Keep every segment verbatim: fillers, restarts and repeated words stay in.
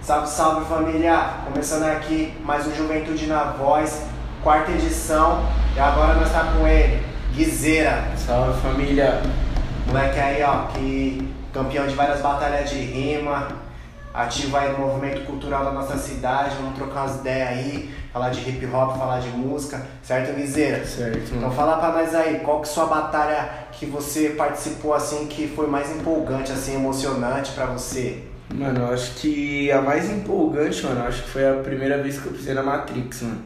Salve, salve família! Começando aqui mais um Juventude na Voz, quarta edição, e agora nós tá com ele, Guizera. Salve família! Moleque aí ó, que campeão de várias batalhas de rima, ativo aí no movimento cultural da nossa cidade, vamos trocar umas ideias aí, falar de hip hop, falar de música, certo Guizera? Certo. Então fala pra nós aí, qual que é a sua batalha que você participou assim, que foi mais empolgante, assim, emocionante pra você? Mano, eu acho que a mais empolgante, mano, eu acho que foi a primeira vez que eu pisei na Matrix, mano.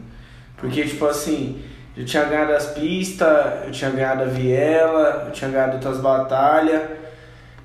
Porque, tipo assim, eu tinha ganhado as pistas, eu tinha ganhado a viela, eu tinha ganhado outras batalhas.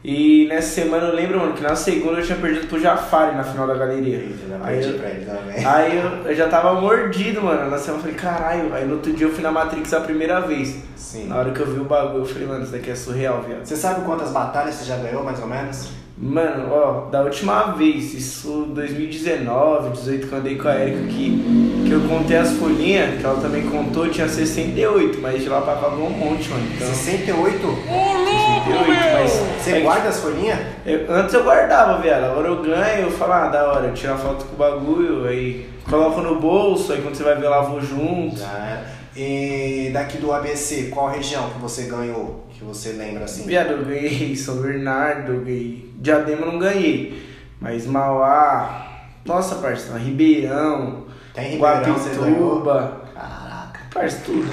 E nessa semana eu lembro, mano, que na segunda eu tinha perdido pro Jafari na final da galeria. Eu aí perdi eu, pra ele também. Aí eu, eu já tava mordido, mano. Na semana eu falei, caralho. Aí no outro dia eu fui na Matrix a primeira vez. Sim. Na hora que eu vi o bagulho, eu falei, mano, isso daqui é surreal, viado. Você sabe quantas batalhas você já ganhou, mais ou menos? Mano, ó, da última vez, isso dois mil e dezenove, dezoito, que eu andei com a Erika aqui, que eu contei as folhinhas, que ela também contou, tinha sessenta e oito, mas de lá pra cá foi um monte, mano. Então, sessenta e oito? sessenta e oito, mas... Você é guarda que... as folhinhas? Eu, antes eu guardava, velho, agora eu ganho, eu falo, ah, da hora, eu tiro a foto com o bagulho, aí coloco no bolso, aí quando você vai ver, eu lavo junto. Já. E daqui do A B C, qual região que você ganhou? Que você lembra assim? Viado, eu ganhei São Bernardo, eu ganhei Diadema, eu não ganhei. Mas Mauá, nossa, parça, Ribeirão, tem Ribeirão, Guapituba, caraca, parça, tudo.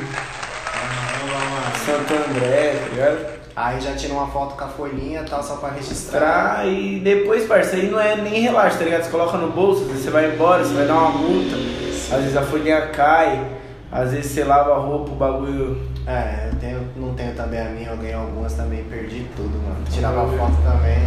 Ah, Santo André, tá ligado? Aí já tirou uma foto com a folhinha e tal, só pra registrar. Ah, e depois, parça, aí não é nem relaxa, tá ligado? Você coloca no bolso, você vai embora, você vai dar uma multa, sim. Às vezes a folhinha cai, às vezes você lava a roupa, o bagulho. É, eu tenho, não tenho também a minha, eu ganhei algumas também, perdi tudo, mano. Tirava foto também.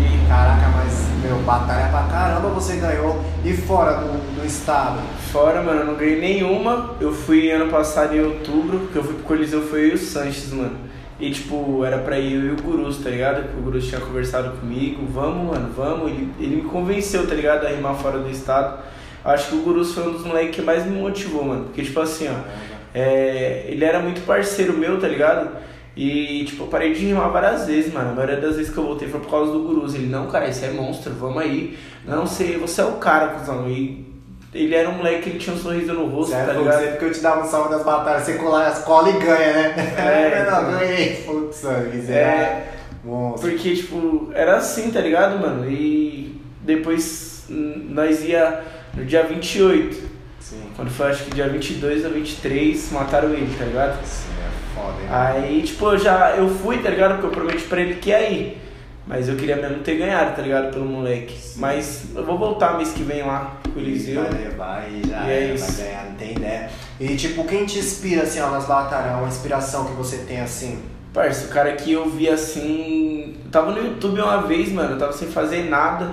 E caraca, mas, meu, batalha pra caramba você ganhou. E fora do, do estado? Fora, mano, eu não ganhei nenhuma. Eu fui ano passado em outubro, que eu fui pro Coliseu, foi eu e o Sanches, mano. E, tipo, era pra ir eu e o Gurus, tá ligado? Porque o Gurus tinha conversado comigo, vamos, mano, vamos. Ele, ele me convenceu, tá ligado, a rimar fora do estado. Acho que o Gurus foi um dos moleques que mais me motivou, mano. Porque, tipo assim, ó... É, ele era muito parceiro meu, tá ligado? E, tipo, eu parei de rimar várias vezes, mano. A maioria das vezes que eu voltei foi por causa do Gurus. Ele, não, cara, isso é monstro, vamos aí. Não sei, você é o cara, cuzão. E ele era um moleque que tinha um sorriso no rosto, certo, tá ligado? Você, porque eu te dava um salve das batalhas, você colar as colas e ganha, né? É, não, não ganhei, putz, sangue, é. Monstro. Porque, tipo, era assim, tá ligado, mano? E depois nós ia no dia vinte e oito. Sim. Quando foi, acho que dia vinte e dois ou vinte e três, mataram ele, tá ligado? Sim, é foda, hein? Aí, tipo, eu já eu fui, tá ligado? Porque eu prometi pra ele que ia ir. Mas eu queria mesmo ter ganhado, tá ligado? Pelo moleque. Sim. Mas eu vou voltar mês que vem lá pro Coliseu. Vai levar e já e é, é, vai ganhar, não tem ideia. E, tipo, quem te inspira, assim, ó, nas batalhas? Uma inspiração que você tem, assim? Parça, o cara que eu vi, assim... Eu tava no YouTube uma vez, mano, eu tava sem fazer nada.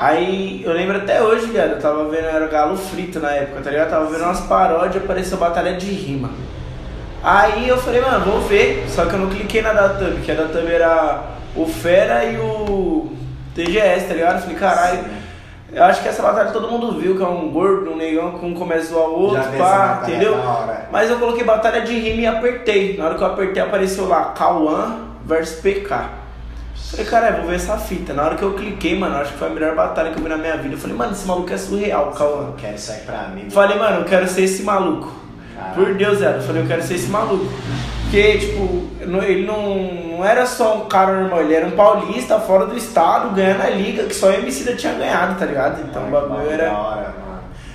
Aí, eu lembro até hoje, viado, eu tava vendo, era Galo Frito na época, tá ligado? Eu tava vendo umas paródias, apareceu Batalha de Rima. Aí eu falei, mano, vou ver, só que eu não cliquei na da thumb, que a da thumb era o Fera e o T G S, tá ligado? Eu falei, caralho, eu acho que essa batalha todo mundo viu, que é um gordo, um negão, que um começa ao outro, pá, entendeu? Mas eu coloquei Batalha de Rima e apertei. Na hora que eu apertei, apareceu lá, Kauan versus P K. Falei, cara, vou ver essa fita. Na hora que eu cliquei, mano, acho que foi a melhor batalha que eu vi na minha vida. Eu falei, mano, esse maluco é surreal, Kauan. Eu quero sair pra mim. Falei, mano, eu quero ser esse maluco. Caramba. Por Deus, era. Eu falei, eu quero ser esse maluco. Porque, tipo, ele não, não era só um cara normal, ele era um paulista fora do estado, ganhando a liga, que só o Emicida tinha ganhado, tá ligado? Então o bagulho era... Da hora, mano.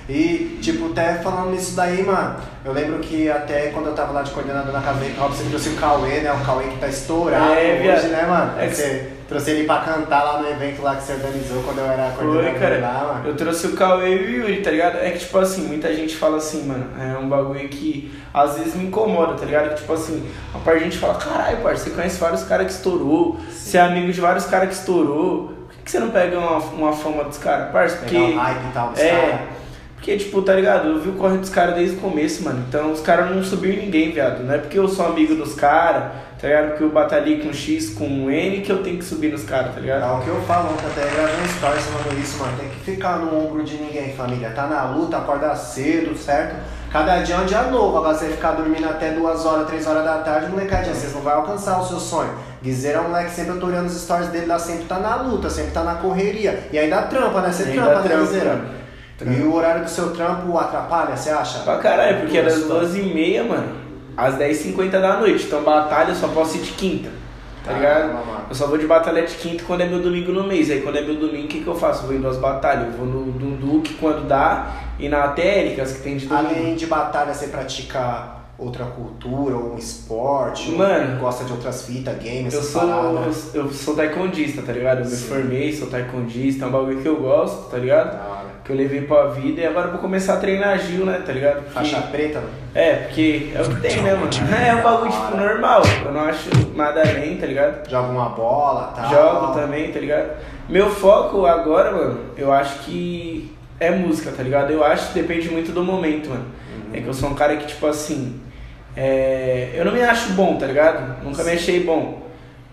E, tipo, até falando nisso daí, mano, eu lembro que até quando eu tava lá de coordenador na K V, você trouxe o Cauê, né? O Cauê que tá estourado é, hoje, via... né, mano? É que... Você trouxe ele pra cantar lá no evento lá que você organizou quando eu era coordenador. Foi, lá, mano. Eu trouxe o Cauê e o Yuri, tá ligado? É que, tipo assim, muita gente fala assim, mano, é um bagulho que às vezes me incomoda, tá ligado? Que, tipo assim, a parte da gente fala, caralho, parceiro, você conhece vários caras que estourou, sim, você é amigo de vários caras que estourou, por que, que você não pega uma, uma fama dos caras, parceiro? Porque... Pegar um hype e tal dos é... caras. Porque, tipo, tá ligado? Eu vi o corre dos caras desde o começo, mano. Então os caras não subiu ninguém, viado. Não é porque eu sou amigo dos caras, tá ligado? Porque eu batalhei com X, com N, que eu tenho que subir nos caras, tá ligado? Ah, o que eu falo, tá até gravando um stories falando isso, mano. Tem que ficar no ombro de ninguém, família. Tá na luta, acorda cedo, certo? Cada dia é um dia novo. Agora você ficar dormindo até duas horas, três horas da tarde, molecadinha, vocês não vão alcançar o seu sonho. Guizera é um moleque, sempre eu tô olhando os stories dele lá, sempre tá na luta, sempre tá na correria. E aí dá trampa, né? Você trampa, né, Guizera? E o horário do seu trampo atrapalha, você acha? Pra caralho, porque é das doze e meia, mano, às dez e cinquenta da noite. Então batalha eu só posso ir de quinta, tá, tá ligado? Mamãe. Eu só vou de batalha de quinta quando é meu domingo no mês. Aí quando é meu domingo, o que, que eu faço? Eu vou em duas batalhas. Eu vou no do Duque quando dá e na Téricas que tem de domingo. Além de batalha, você pratica outra cultura, ou um esporte, mano, ou gosta de outras fitas, games, eu sou, eu, eu sou taekwondista, tá ligado? Eu me Sim. formei, sou taekwondista, é um bagulho que eu gosto, tá ligado? Cara. Que eu levei pra vida e agora eu vou começar a treinar Gil, né, tá ligado? Porque... faixa preta, mano. É, porque é o que tem, né, mano? É um bagulho, tipo, normal, eu não acho nada além, tá ligado? Joga uma bola, tal. Jogo também, tá ligado? Meu foco agora, mano, eu acho que é música, tá ligado? Eu acho que depende muito do momento, mano. Uhum. É que eu sou um cara que, tipo assim... É... eu não me acho bom, tá ligado? Nunca Sim. me achei bom.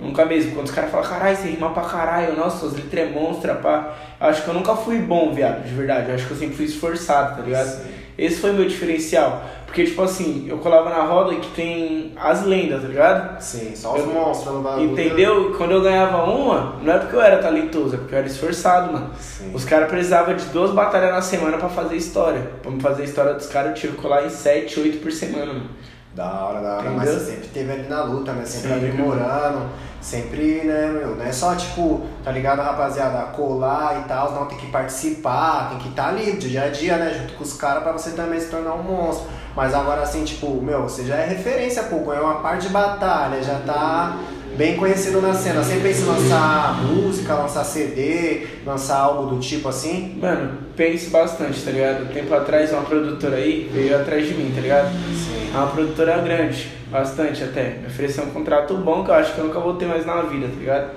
Nunca mesmo. Quando os caras falam, caralho, você rima pra caralho, nossa, suas letras é monstra, pá. Acho que eu nunca fui bom, viado, de verdade. Eu acho que eu sempre fui esforçado, tá ligado? Sim. Esse foi meu diferencial. Porque, tipo assim, eu colava na roda que tem as lendas, tá ligado? Sim, só os monstros. Entendeu? Quando eu ganhava uma, não é porque eu era talentoso, é porque eu era esforçado, mano. Sim. Os caras precisavam de duas batalhas na semana pra fazer história. Pra me fazer a história dos caras, eu tive que colar em sete, oito por semana, mano. Da hora, da hora, entendeu? Mas você sempre teve ali na luta, né? Sempre Sim, aprimorando, meu. Sempre, né, meu? Não é só, tipo, tá ligado, rapaziada? Colar e tal, não, tem que participar, tem que estar tá ali do dia a dia, né? Junto com os caras pra você também se tornar um monstro. Mas agora, assim, tipo, meu, você já é referência, pô, é uma parte de batalha, já tá bem conhecido na cena. Você pensa em lançar música, lançar C D, lançar algo do tipo assim? Mano, penso bastante, tá ligado? Tempo atrás, uma produtora aí veio atrás de mim, tá ligado? Sim. É uma produtora grande, bastante até. Me ofereceu um contrato bom que eu acho que eu nunca vou ter mais na vida, tá ligado?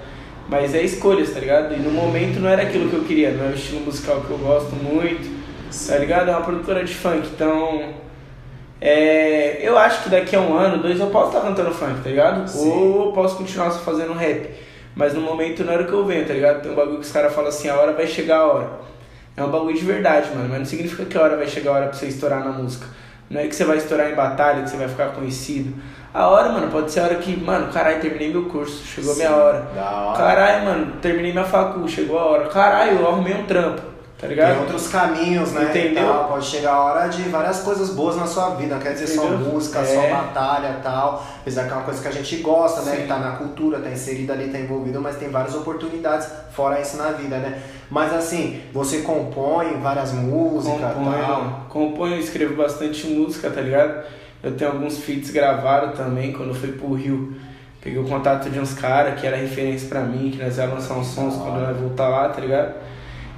Mas é escolhas, tá ligado? E no momento não era aquilo que eu queria, não é o estilo musical que eu gosto muito, Sim. tá ligado? É uma produtora de funk, então... É, eu acho que daqui a um ano, dois, eu posso estar cantando funk, tá ligado? Sim. Ou eu posso continuar só fazendo rap. Mas no momento não era o que eu venho, tá ligado? Tem um bagulho que os caras falam assim, a hora vai chegar a hora. É um bagulho de verdade, mano. Mas não significa que a hora vai chegar a hora pra você estourar na música. Não é que você vai estourar em batalha, que você vai ficar conhecido. A hora, mano, pode ser a hora que, mano, caralho, terminei meu curso, chegou Sim, minha hora. hora. Caralho, mano, terminei minha facul, chegou a hora. Caralho, eu arrumei um trampo. Tá ligado? Tem outros caminhos, né? Entendeu? Tal, pode chegar a hora de várias coisas boas na sua vida. Não quer dizer Entendeu? Só música, é. Só batalha e tal. Apesar que é uma coisa que a gente gosta, Sim. né? Que tá na cultura, tá inserida ali, tá envolvido. Mas tem várias oportunidades fora isso na vida, né? Mas assim, você compõe várias músicas e tal? Compõe, eu escrevo bastante música, tá ligado? Eu tenho alguns feats gravados também. Quando eu fui pro Rio, peguei o contato de uns caras que era referência pra mim, que nós ia lançar uns sons ah. quando eu ia voltar lá, tá ligado?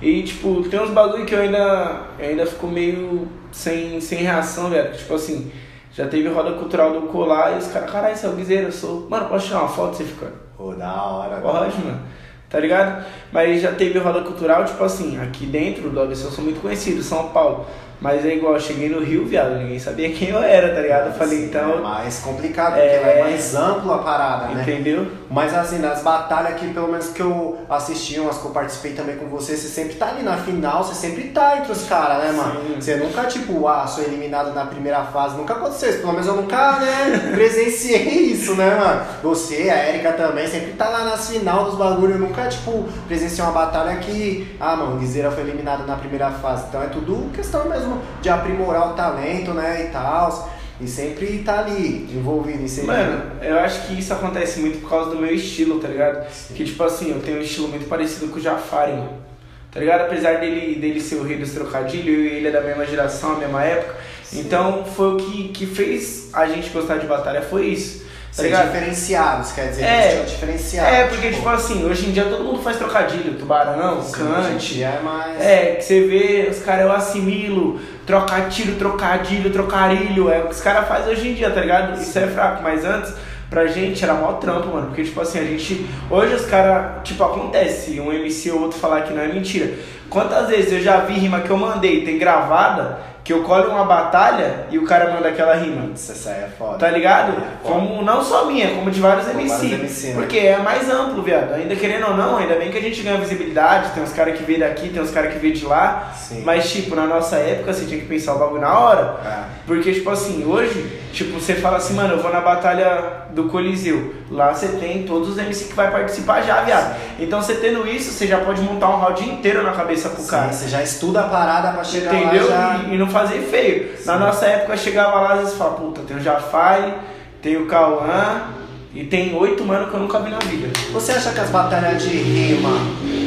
E, tipo, tem uns bagulho que eu ainda, eu ainda fico meio sem, sem reação, velho. Tipo assim, já teve roda cultural do colar e os caras, caralho, esse é o Guizera, eu sou... Mano, posso tirar uma foto você ficando? Pô, da hora. Pode, mano. Tá ligado? Mas já teve roda cultural, tipo assim, aqui dentro do A B C eu sou muito conhecido, São Paulo. Mas é igual, eu cheguei no Rio, viado, ninguém sabia quem eu era, tá ligado? Eu falei, Sim, então... É mais complicado, porque é... é mais ampla a parada, né? Entendeu? Mas assim, nas batalhas aqui, pelo menos que eu assisti, umas que eu participei também com você, você sempre tá ali na final, você sempre tá entre os caras, né, mano? Sim. Você nunca, tipo, ah, sou eliminado na primeira fase, nunca aconteceu isso, pelo menos eu nunca, né, presenciei isso, né, mano? Você, a Erika também, sempre tá lá nas final dos bagulhos, eu nunca, tipo, presenciei uma batalha que, ah, mano, Guizera foi eliminado na primeira fase, então é tudo questão mesmo de aprimorar o talento, né, e tal, e sempre tá ali envolvido em ser. Mano, eu acho que isso acontece muito por causa do meu estilo, tá ligado? Sim. Que tipo assim, eu tenho um estilo muito parecido com o Jafari, mano, tá ligado? Apesar dele, dele ser o rei dos trocadilhos, eu e ele é da mesma geração, a mesma época, Sim. então foi o que, que fez a gente gostar de batalha, foi isso. Tá ser diferenciados, quer dizer, é, diferenciado. É, porque tipo, tipo assim, hoje em dia todo mundo faz trocadilho, tubarão, Sim, cante. É, mais... é, que você vê, os caras, eu assimilo, troca tiro, trocadilho, trocarilho, é o que os caras fazem hoje em dia, tá ligado? Sim. Isso é fraco, mas antes, pra gente era mó trampo, mano, porque tipo assim, a gente, hoje os caras, tipo, acontece um M C ou outro falar que não é mentira, Quantas vezes eu já vi rima que eu mandei ter gravada, que eu colho uma batalha e o cara manda aquela rima. Nossa, essa é foda. Tá ligado? É foda. Como, não só minha, como de vários M Cs. Né? Porque é mais amplo, viado. Ainda querendo ou não, ainda bem que a gente ganha visibilidade. Tem uns caras que vêm daqui, tem uns caras que vêm de lá. Sim. Mas, tipo, na nossa época, você tinha que pensar o bagulho na hora. Ah. Porque, tipo assim, hoje, tipo, você fala assim, mano, eu vou na batalha do Coliseu. Lá você tem todos os M Cs que vai participar já, viado. Sim. Então, você tendo isso, você já pode montar um round inteiro na cabeça pro Sim, cara. Você já estuda a parada pra chegar Entendeu? lá. Entendeu? Já... E não fazer feio. Sim. Na nossa época, chegava lá, às vezes falava, puta, tem o Jafari, tem o Kauan e tem oito mano que eu nunca vi na vida. Você acha que as batalhas de rima,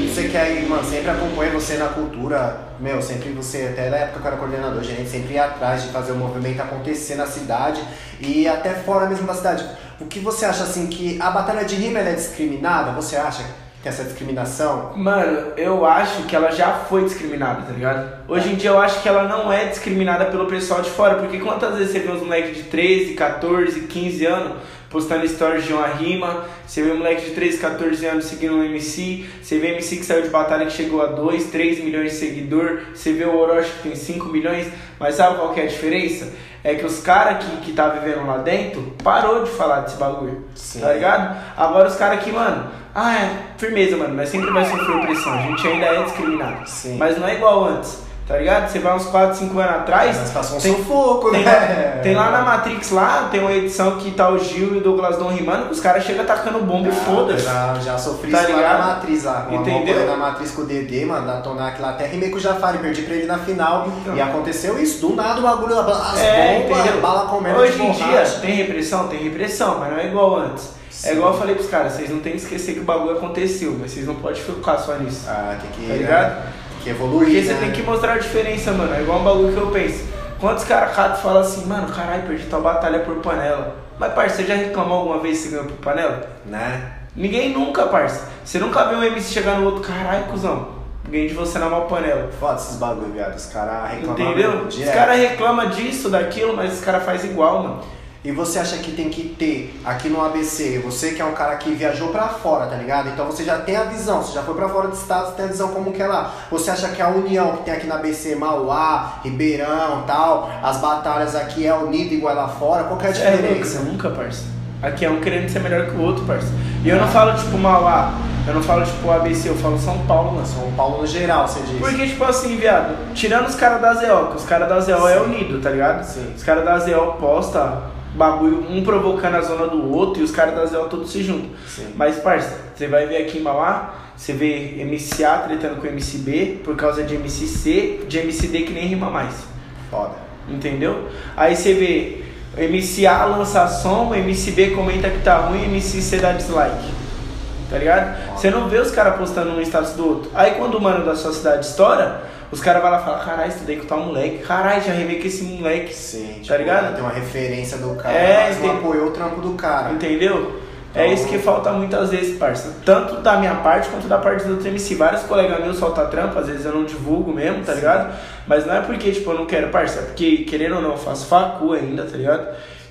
você quer ir, mano, sempre acompanha você na cultura, meu, sempre você, até na época que eu era coordenador, a gente sempre ia atrás de fazer o movimento acontecer na cidade e até fora mesmo da cidade. O que você acha, assim, que a batalha de rima ela é discriminada? Você acha que essa discriminação? Mano, eu acho que ela já foi discriminada, tá ligado? Hoje em dia eu acho que ela não é discriminada pelo pessoal de fora, porque quantas vezes você vê uns moleques de treze, quatorze, quinze anos postando stories de uma rima, você vê um moleque de treze, quatorze anos seguindo um M C, você vê M C que saiu de batalha que chegou a dois, três milhões de seguidor, você vê o Orochi que tem cinco milhões, mas sabe qual que é a diferença? É que os caras que, que tá vivendo lá dentro parou de falar desse bagulho, Sim. tá ligado? Agora os caras que, mano... Ah, é, firmeza, mano, mas sempre vai sofrer opressão, a gente ainda é discriminado. Sim. Mas não é igual antes, tá ligado? Você vai uns quatro, cinco anos atrás... Mas passou um tem, sufoco, tem, né? Tem lá na Matrix, lá, tem uma edição que tá o Gil e o Douglas Dom rimando, os caras chegam atacando bomba ah, e foda-se. Já, já sofri tá isso ligado? lá na Matrix, lá. Com Entendeu? na Matrix com o D D, mano, da Tonac lá, até rimei com o Jafari, perdi pra ele na final. Então. E aconteceu isso, do nada o bagulho, as é, bombas, bala comendo. Hoje em dia, tem repressão, tem repressão, mas não é igual antes. Sim. É igual eu falei pros caras, vocês não tem que esquecer que o bagulho aconteceu, mas vocês não podem focar só nisso. Ah, tem que, tá ligado? Né? Tem que evoluir, Porque você né? tem que mostrar a diferença, mano. É igual um bagulho que eu penso. Quantos caras catam e falam assim, mano, caralho, perdi tua batalha por panela. Mas, parça, você já reclamou alguma vez que você ganhou por panela? Né? Ninguém nunca, parça. Você nunca viu um M C chegar no outro, caralho, cuzão. Ganhei de você na maior panela. Foda esses bagulho, viado. Os caras reclamam. Entendeu? Os caras reclamam disso, daquilo, mas os caras fazem igual, mano. E você acha que tem que ter aqui no A B C, você que é um cara que viajou pra fora, tá ligado? Então você já tem a visão, você já foi pra fora do estado, você tem a visão como que é lá. Você acha que a união que tem aqui na A B C, Mauá, Ribeirão e tal, as batalhas aqui é unida igual lá fora, qual que é a diferença? É, nunca, parça. Aqui é um querendo ser melhor que o outro, parça. E eu não falo tipo Mauá, eu não falo tipo A B C, eu falo São Paulo, mano. São Paulo no geral, você diz. Porque tipo assim, viado, tirando os caras da Z O, que os caras da Z O é unido, tá ligado? Sim. Os caras da Z O posta... bagulho, um provocando a zona do outro e os caras da Zéu todos se juntam. Sim. Mas, parça, você vai ver aqui em Mauá, você vê M C A tretando com M C B por causa de M C C, de M C D que nem rima mais. Foda. Entendeu? Aí você vê M C A lança som, M C B comenta que tá ruim, M C C dá dislike. Tá ligado? Foda. Você não vê os caras postando um status do outro. Aí quando o mano da sua cidade estoura, os caras vão lá e falam, caralho, estudei com tal moleque, caralho, já rimei com esse moleque. Sim, tá tipo, ligado? Tem uma referência do cara, é, mas não apoiou o trampo do cara. Entendeu? Então... é isso que falta muitas vezes, parça. Tanto da minha parte quanto da parte do T M C. Vários colegas meus soltam trampo, às vezes eu não divulgo mesmo, tá Sim. ligado? Mas não é porque, tipo, eu não quero, parça. É porque, querendo ou não, eu faço facu ainda, tá ligado?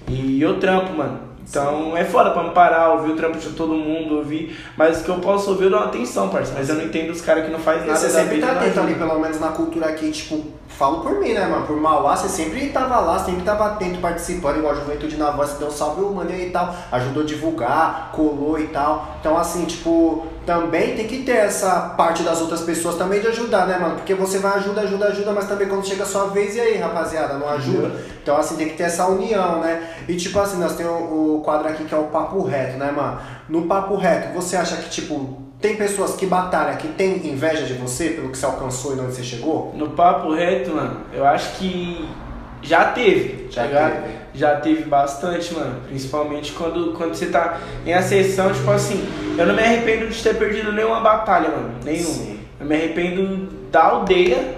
E eu trampo, mano. Então Sim. é foda pra me parar, ouvir o trampo de todo mundo, ouvir. Mas o que eu posso ouvir eu dou atenção, parceiro. Mas eu não entendo os caras que não fazem nada. Você sempre tá atento ali, pelo menos na cultura aqui, tipo, falo por mim, né, mano? Por Mauá, você sempre tava lá, sempre tava atento, participando, igual a Juventude na Voz, deu um salve humano e tal, ajudou a divulgar, colou e tal. Então, assim, tipo, também tem que ter essa parte das outras pessoas também de ajudar, né, mano? Porque você vai ajuda, ajuda, ajuda, mas também quando chega a sua vez, e aí, rapaziada, não ajuda? Então, assim, tem que ter essa união, né? E, tipo, assim, nós temos o, o quadro aqui que é o Papo Reto, né, mano? No Papo Reto, você acha que, tipo... tem pessoas que batalham, que tem inveja de você pelo que você alcançou e onde você chegou? No Papo Reto, mano, eu acho que já teve. Já tá teve. Já teve bastante, mano. Principalmente quando, quando você tá em ascensão, tipo assim, eu não me arrependo de ter perdido nenhuma batalha, mano. Nenhuma. Sim. Eu me arrependo da aldeia,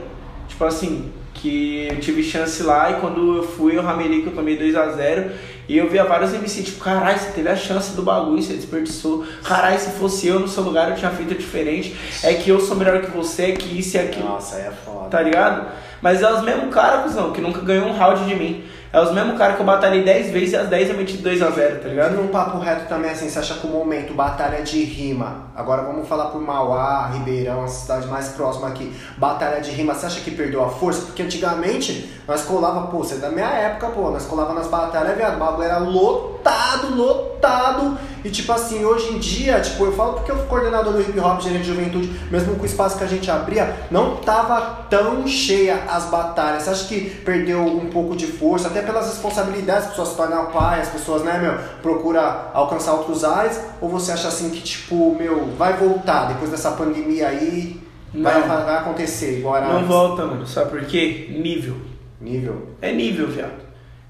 tipo assim, que eu tive chance lá e quando eu fui, o Ramelick, eu tomei dois a zero. E eu via vários M Cs, tipo, caralho, você teve a chance do bagulho, você desperdiçou. Caralho, se fosse eu no seu lugar, eu tinha feito diferente. É que eu sou melhor que você, é que isso e aquilo. Nossa, aí é foda. Tá ligado? Mas é os mesmos caras, cuzão, que nunca ganhou um round de mim. É os mesmos caras que eu batalhei dez vezes e as dez eu meti dois a zero, tá ligado? E um papo reto também, assim, você acha que o momento, batalha de rima, agora vamos falar por Mauá, Ribeirão, a cidade mais próxima aqui, batalha de rima, você acha que perdeu a força? Porque antigamente, nós colava, pô, você é da minha época, pô, nós colava nas batalhas, viado, o bagulho era lotado, lotado, e tipo assim, hoje em dia, tipo, eu falo porque eu fui coordenador do hip hop, gerente de juventude, mesmo com o espaço que a gente abria, não tava tão cheia as batalhas, você acha que perdeu um pouco de força, até pelas responsabilidades, as pessoas se tornam pai, as pessoas, né, meu, procura alcançar outros ares, ou você acha assim que, tipo, meu, vai voltar depois dessa pandemia aí, vai, vai acontecer igual era. Não antes. Volta, mano, sabe por quê? Nível. Nível? É nível, viado.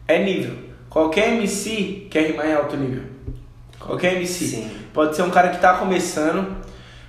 É nível. Qualquer M C quer rimar em alto nível. Qualquer M C. Sim. Pode ser um cara que tá começando,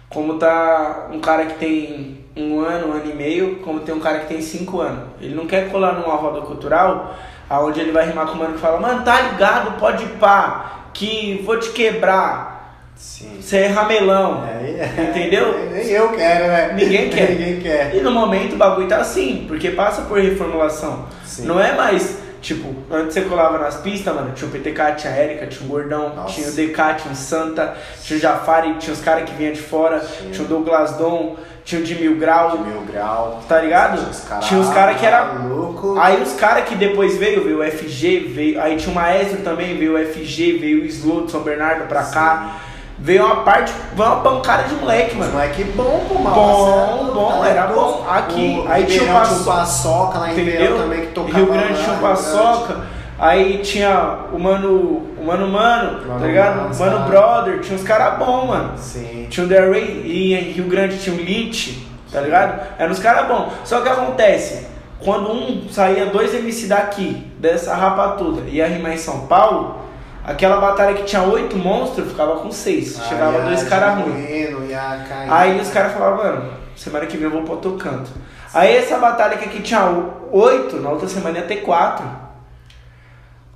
como tá um cara que tem um ano, um ano e meio, como tem um cara que tem cinco anos. Ele não quer colar numa roda cultural aonde ele vai rimar com o mano que fala, mano, tá ligado, pode ir pá, que vou te quebrar. Sim. Você é ramelão. É, é, entendeu? Nem eu quero, né? Ninguém quer. Ninguém quer. E no momento o bagulho tá assim, porque passa por reformulação. Sim. Não é mais, tipo, antes você colava nas pistas, mano, tinha o P T K, tinha a Erika, tinha o Gordão, nossa, tinha o Decat, tinha o Santa, tinha o Jafari, tinha os caras que vinham de fora, sim, tinha o Douglas Dom, tinha o de Mil Grau, de Mil Grau, tá ligado? Tinha os caras cara cara que era louco. Aí os caras que depois veio, veio o F G, veio, aí tinha o Maestro também, veio o F G, veio o Slow de São Bernardo pra sim, cá. Veio uma parte, veio uma pancada de moleque, mano. Moleque bom, pô, mano. Bom, bom, era bom. Aqui, o, aí Ribeirão, tinha o Paçoca lá em Ribeirão também que tocava. Rio Grande tinha o Paçoca. Aí tinha o Mano, o Mano Mano, mano tá ligado? Mano, mano, mano Brother, tinha uns caras bons, mano. Sim. Tinha o The Ray e em Rio Grande tinha o Lynch, tá ligado? Eram uns caras bons. Só que acontece, quando um saía dois M C daqui, dessa rapatuda, ia rimar em São Paulo, aquela batalha que tinha oito monstros, ficava com seis. Ah, chegava ia, dois caras ruins. Aí os caras falavam, mano, semana que vem eu vou pro outro canto. Sim. Aí essa batalha que aqui tinha oito, na outra semana ia ter quatro.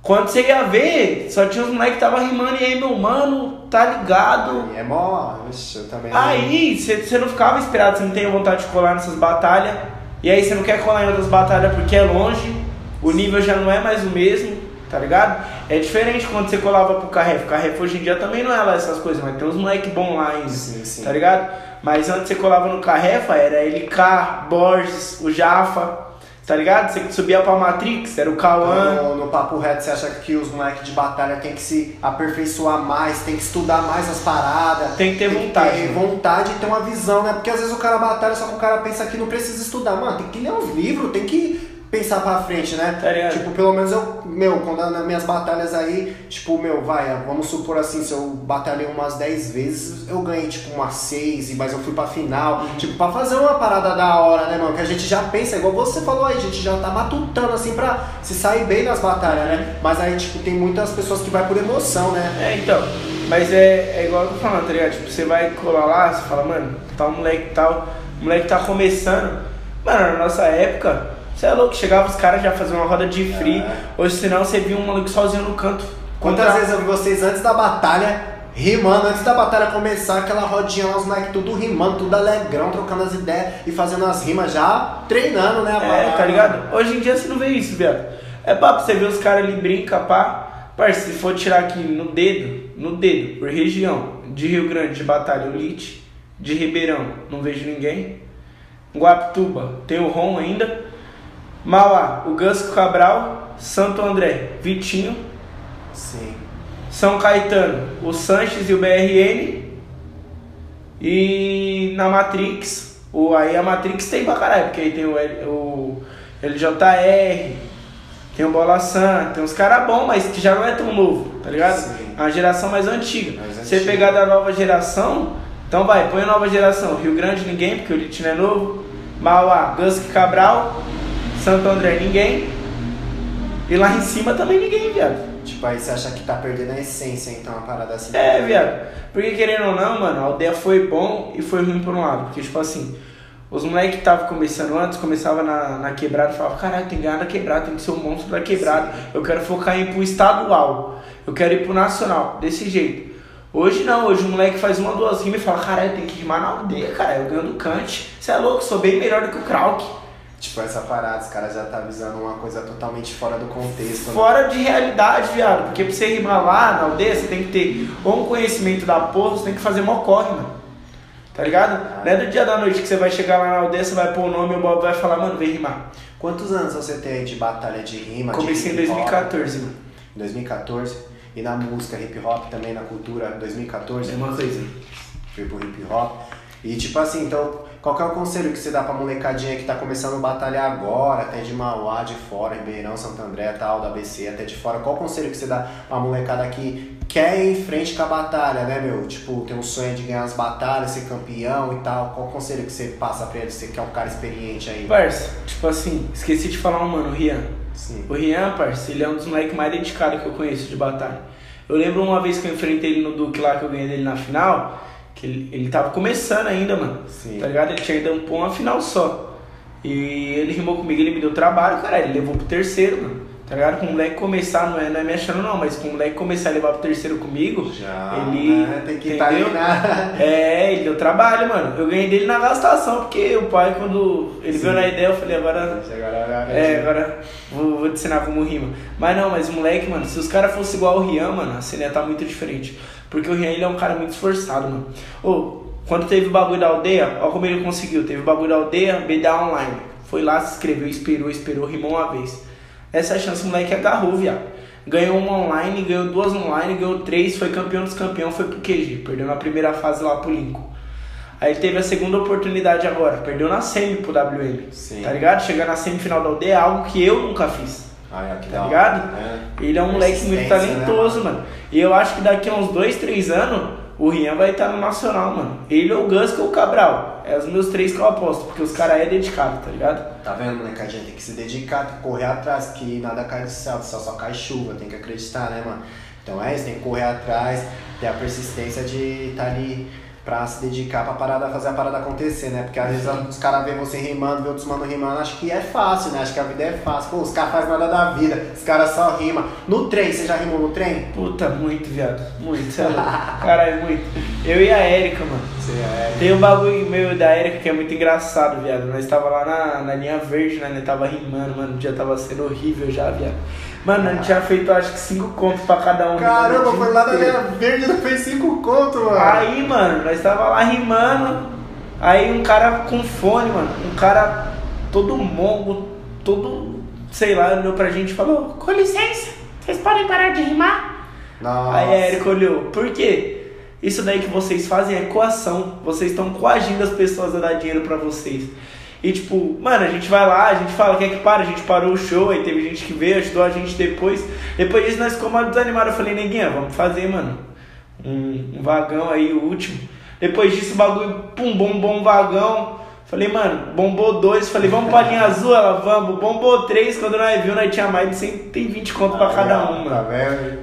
Quando você ia ver, só tinha uns moleques que tava rimando e aí, meu mano, tá ligado? Ai, é mó, eu também. Aí você não ficava esperado, você não tem vontade de colar nessas batalhas. E aí você não quer colar em outras batalhas porque é longe, o nível já não é mais o mesmo. Tá ligado? É diferente quando você colava pro Carrefa. Carrefa hoje em dia também não é lá essas coisas, mas tem uns moleque bons lá ainda, sim, sim, tá ligado? Mas antes você colava no Carrefa, era L K, Borges, o Jafa, tá ligado? Você subia pra Matrix, era o Kauan. Então, no papo reto, você acha que os moleques de batalha tem que se aperfeiçoar mais, tem que estudar mais as paradas. Tem que ter tem vontade. Tem que ter né? vontade e ter uma visão, né? Porque às vezes o cara batalha, só que o cara pensa que não precisa estudar. Mano, tem que ler uns livros, tem que pensar pra frente, né? Tá tipo, pelo menos eu, meu, quando nas minhas batalhas aí, tipo, meu, vai, vamos supor assim, se eu batalhei umas dez vezes, eu ganhei, tipo, umas seis, mas eu fui pra final, tipo, pra fazer uma parada da hora, né, mano? Que a gente já pensa, igual você falou aí, a gente já tá matutando, assim, pra se sair bem nas batalhas, né? Mas aí, tipo, tem muitas pessoas que vai por emoção, né? É, então, mas é, é igual eu tô falando, tá ligado? Tipo, você vai colar lá, você fala, mano, tal moleque, tal, o moleque tá começando. Mano, na nossa época, você é louco, chegava os caras já faziam uma roda de free, é. Ou senão você via um maluco sozinho no canto. Quantas contra... vezes eu vi vocês antes da batalha, rimando, antes da batalha começar, aquela rodinha lá, os moleques tudo rimando, tudo alegrão, trocando as ideias e fazendo as rimas já, treinando, né? A é, batalha, tá ligado? Hoje em dia você não vê isso, viado. É papo, você vê os caras ali, brinca, pá. Parceiro, se for tirar aqui no dedo, no dedo, por região, de Rio Grande, de Batalha, o Lite, de Ribeirão, não vejo ninguém. Guapituba, tem o Ron ainda. Mauá, o Gusco Cabral, Santo André, Vitinho, sim. São Caetano, o Sanches e o B R N, e na Matrix, o, aí a Matrix tem pra caralho, porque aí tem o, L, o L J R, tem o Bola Santa, tem uns caras bons, mas que já não é tão novo, tá ligado? Sim. A geração mais antiga, mais você antiga. Pegar da nova geração, então vai, põe a nova geração, Rio Grande ninguém, porque o Litinho é novo, Mauá, Gusco Cabral, Santo André, ninguém. E lá em cima também ninguém, viado. Tipo, aí você acha que tá perdendo a essência, então, uma parada assim. É, viado. Porque querendo ou não, mano, a Aldeia foi bom e foi ruim por um lado. Porque, tipo assim, os moleques que estavam começando antes, começavam na, na quebrada e falavam, caralho, tem que ganhar na quebrada, tem que ser um monstro da quebrada. Sim. Eu quero focar em ir pro estadual. Eu quero ir pro nacional. Desse jeito. Hoje não, hoje o moleque faz uma, duas rimas e fala, caralho, tem que rimar na Aldeia, cara. Eu ganho do Kant. Você é louco, sou bem melhor do que o Krauk. Tipo, essa parada, os caras já tá avisando uma coisa totalmente fora do contexto. Né? Fora de realidade, viado. Porque pra você rimar lá na aldeia, você tem que ter ou um conhecimento da porra, você tem que fazer mó corre, mano. Tá ligado? Ah. Não é do dia da noite que você vai chegar lá na aldeia, você vai pôr o nome e o Bob vai falar, mano, vem rimar. Quantos anos você tem de batalha de rima? Comecei de em dois mil e quatorze, mano. dois mil e quatorze? E na música, hip hop também, na cultura, dois mil e quatorze? É uma coisa. Fui pro hip hop. E tipo assim, então... Qual que é o conselho que você dá pra molecadinha que tá começando a batalhar agora, até de Mauá, de fora, Ribeirão, Santo André, tal, da A B C, até de fora? Qual o conselho que você dá pra molecada que quer ir em frente com a batalha, né, meu? Tipo, tem um sonho de ganhar as batalhas, ser campeão e tal. Qual o conselho que você passa pra ele, você que é um cara experiente aí? Parça, tipo assim, esqueci de falar um mano, o Rian. Sim. O Rian, parça, ele é um dos moleques mais dedicados que eu conheço de batalha. Eu lembro uma vez que eu enfrentei ele no Duque lá, que eu ganhei dele na final... Ele, ele tava começando ainda, mano. Sim. Tá ligado? Ele tinha ainda um pão a final só. E ele rimou comigo, ele me deu trabalho, cara. Ele levou pro terceiro, mano. Tá ligado? Com o moleque começar, não é, não é me achando não, mas com o moleque começar a levar pro terceiro comigo, já, ele. Né? Tem que tá na... É, ele deu trabalho, mano. Eu ganhei dele na gastação, porque o pai, quando ele Sim. veio na ideia, eu falei, agora. agora é, agora vou, vou te ensinar como rima. Mas não, mas o moleque, mano, se os caras fossem igual o Rian, mano, a cena ia tá muito diferente. Porque o Rian, ele é um cara muito esforçado, mano. Ô, quando teve o bagulho da aldeia, ó como ele conseguiu. Teve o bagulho da aldeia, B D A online. Foi lá, se inscreveu, esperou, esperou, rimou uma vez. Essa chance o moleque agarrou, viado. Ganhou uma online, ganhou duas online, ganhou três, foi campeão dos campeões, foi pro Q G. Perdeu na primeira fase lá pro Lincoln. Aí teve a segunda oportunidade agora, perdeu na semi pro W M. Sim. Tá ligado? Chegar na semifinal da aldeia é algo que eu nunca fiz. Ah, é, tá ligado? É. Ele é um moleque muito talentoso, né, mano? E eu acho que daqui a uns dois, três anos, o Rian vai estar no Nacional, mano. Ele ou o Gusco ou o Cabral. É os meus três que eu aposto, porque os caras é dedicado, tá ligado? Tá vendo, molecadinha? Tem que se dedicar, tem que correr atrás, que nada cai do céu, só, só cai chuva, tem que acreditar, né, mano? Então é isso, tem que correr atrás, ter a persistência de estar ali pra se dedicar pra parada, fazer a parada acontecer, né? Porque às vezes os caras veem você rimando, vê outros mano rimando, acho que é fácil, né? Acho que a vida é fácil. Pô, os caras fazem nada da vida, os caras só rimam. No trem, você já rimou no trem? Puta, muito, viado. Muito, sei lá. Caralho, muito. Eu e a Erika, mano. Você e a Erika. Tem um bagulho meu da Erika que é muito engraçado, viado. Nós tava lá na, na linha verde, né? Nós tava rimando, mano. O dia tava sendo horrível já, viado. Mano, a gente tinha feito acho que cinco contos pra cada um. Caramba, foi lá na linha verde, não fez cinco contos, mano. Aí, mano, nós tava lá rimando. Aí um cara com fone, mano. Um cara todo mongo, todo, sei lá, olhou pra gente e falou: com licença, vocês podem parar de rimar? Nossa. Aí a Erika olhou: por quê? Isso daí que vocês fazem é coação. Vocês estão coagindo as pessoas a dar dinheiro pra vocês. E tipo, mano, a gente vai lá, a gente fala, quem é que para? A gente parou o show, aí teve gente que veio, ajudou a gente depois. Depois disso nós ficamos desanimados, eu falei, neguinha, vamos fazer, mano, um, um vagão aí, o último. Depois disso o bagulho, pum, bombou um vagão. Falei, mano, bombou dois, falei, vamos pra linha azul, ela, vamos. Bombou três, quando nós viu, nós tinha mais de cento e vinte conto pra ah, cada um, mano.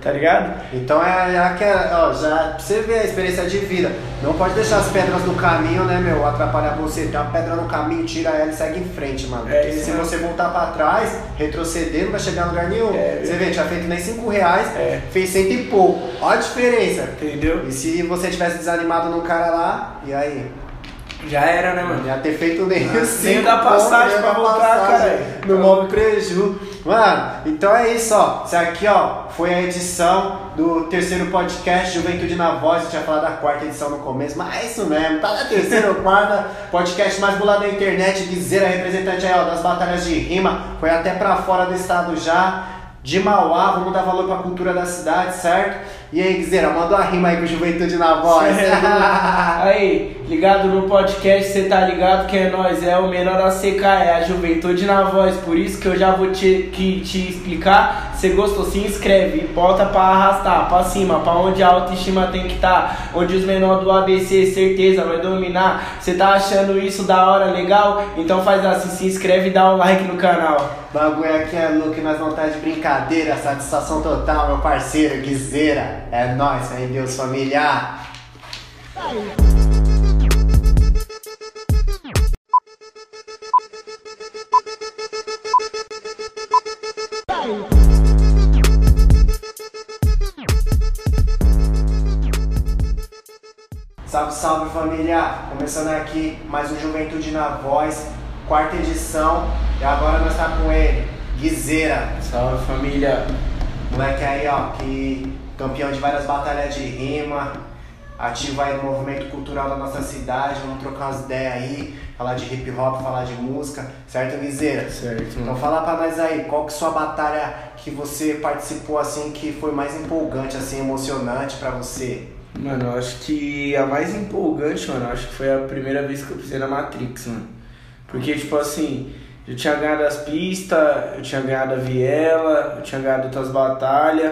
Tá ligado? Então é aquela, ó, já pra você ver a experiência de vida. Não pode deixar as pedras no caminho, né, meu, atrapalhar você. Tem uma pedra no caminho, tira ela e segue em frente, mano. É, porque se mano. Você voltar pra trás, retroceder, não vai chegar em lugar nenhum. É, você vê, tinha feito nem cinco reais, é. Fez cento e pouco. Ó a diferença. Entendeu? E se você tivesse desanimado no cara lá, e aí? Já era, né, mano? Já ter feito nem ah, assim. Nem da passagem pra voltar, cara. No modo preju. Mano, então é isso, ó. Isso aqui, ó, foi a edição do terceiro podcast Juventude na Voz. Eu tinha falado da quarta edição no começo, mas é isso mesmo. Tá na terceira ou quarta. Podcast mais bolado da internet. Guizera, representante aí, ó, das batalhas de rima. Foi até pra fora do estado já. De Mauá, vamos dar valor pra cultura da cidade, certo? E aí, Guizera, manda uma rima aí com Juventude na Voz. Aí, ligado no podcast, você tá ligado que é nós, é o menor a secar, é a Juventude na Voz. Por isso que eu já vou te, que, te explicar. Se gostou, se inscreve e bota pra arrastar, pra cima, pra onde a autoestima tem que tá. Onde os menores do A B C, certeza, vai dominar. Você tá achando isso da hora, legal? Então faz assim, se inscreve e dá um like no canal. Bagulho aqui é louco e nós não tá de brincar. Satisfação total, meu parceiro Guizera. É nóis, é em Deus familiar. Salve, salve, familiar. Começando aqui mais um Juventude na Voz, quarta edição. E agora nós tá com ele, Guizera. Salve, família. Moleque aí, ó, que campeão de várias batalhas de rima, ativo aí no movimento cultural da nossa cidade. Vamos trocar umas ideias aí, falar de hip hop, falar de música, certo, Guizera? Certo. Então fala pra nós aí, qual que é a sua batalha que você participou assim, que foi mais empolgante, assim, emocionante pra você? Mano, eu acho que a mais empolgante, mano, eu acho que foi a primeira vez que eu pisei na Matrix, mano. Porque, tipo assim, eu tinha ganhado as pistas, eu tinha ganhado a viela, eu tinha ganhado outras batalhas.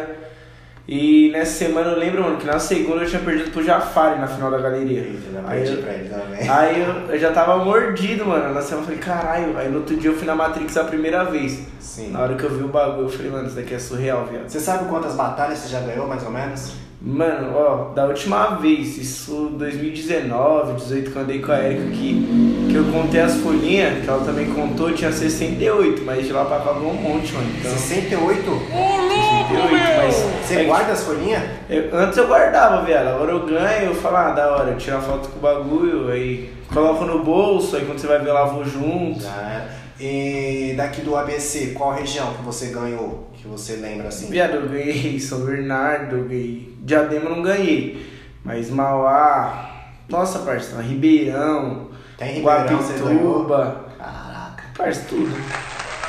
E nessa semana eu lembro, mano, que na segunda eu tinha perdido pro Jafari na final da galeria. Eita, aí perdi eu, pra ele também. Aí eu, eu já tava mordido, mano. Na semana eu falei, caralho. Aí no outro dia eu fui na Matrix a primeira vez. Sim. Na hora que eu vi o bagulho, eu falei, mano, isso daqui é surreal, viado. Você sabe quantas batalhas você já ganhou, mais ou menos? Mano, ó, da última vez, isso dois mil e dezenove, dezoito, que eu andei com a Erika, que, que eu contei as folhinhas, que ela também contou, tinha sessenta e oito, mas de lá pra cá foi um monte, mano. Então, sessenta e oito? sessenta e oito, mas... Você é, guarda as folhinhas? Eu, antes eu guardava, velho, agora eu ganho, eu falo, ah, da hora, eu tiro a foto com o bagulho, aí coloco no bolso, aí quando você vai ver, eu lavo junto. Ah, e daqui do A B C, qual região que você ganhou? Que você lembra assim? Viado, eu ganhei São Bernardo, eu ganhei Diadema, eu não ganhei, mas Mauá, nossa, parça, Ribeirão, tem Ribeirão, Guapituba, caraca, parça, tudo.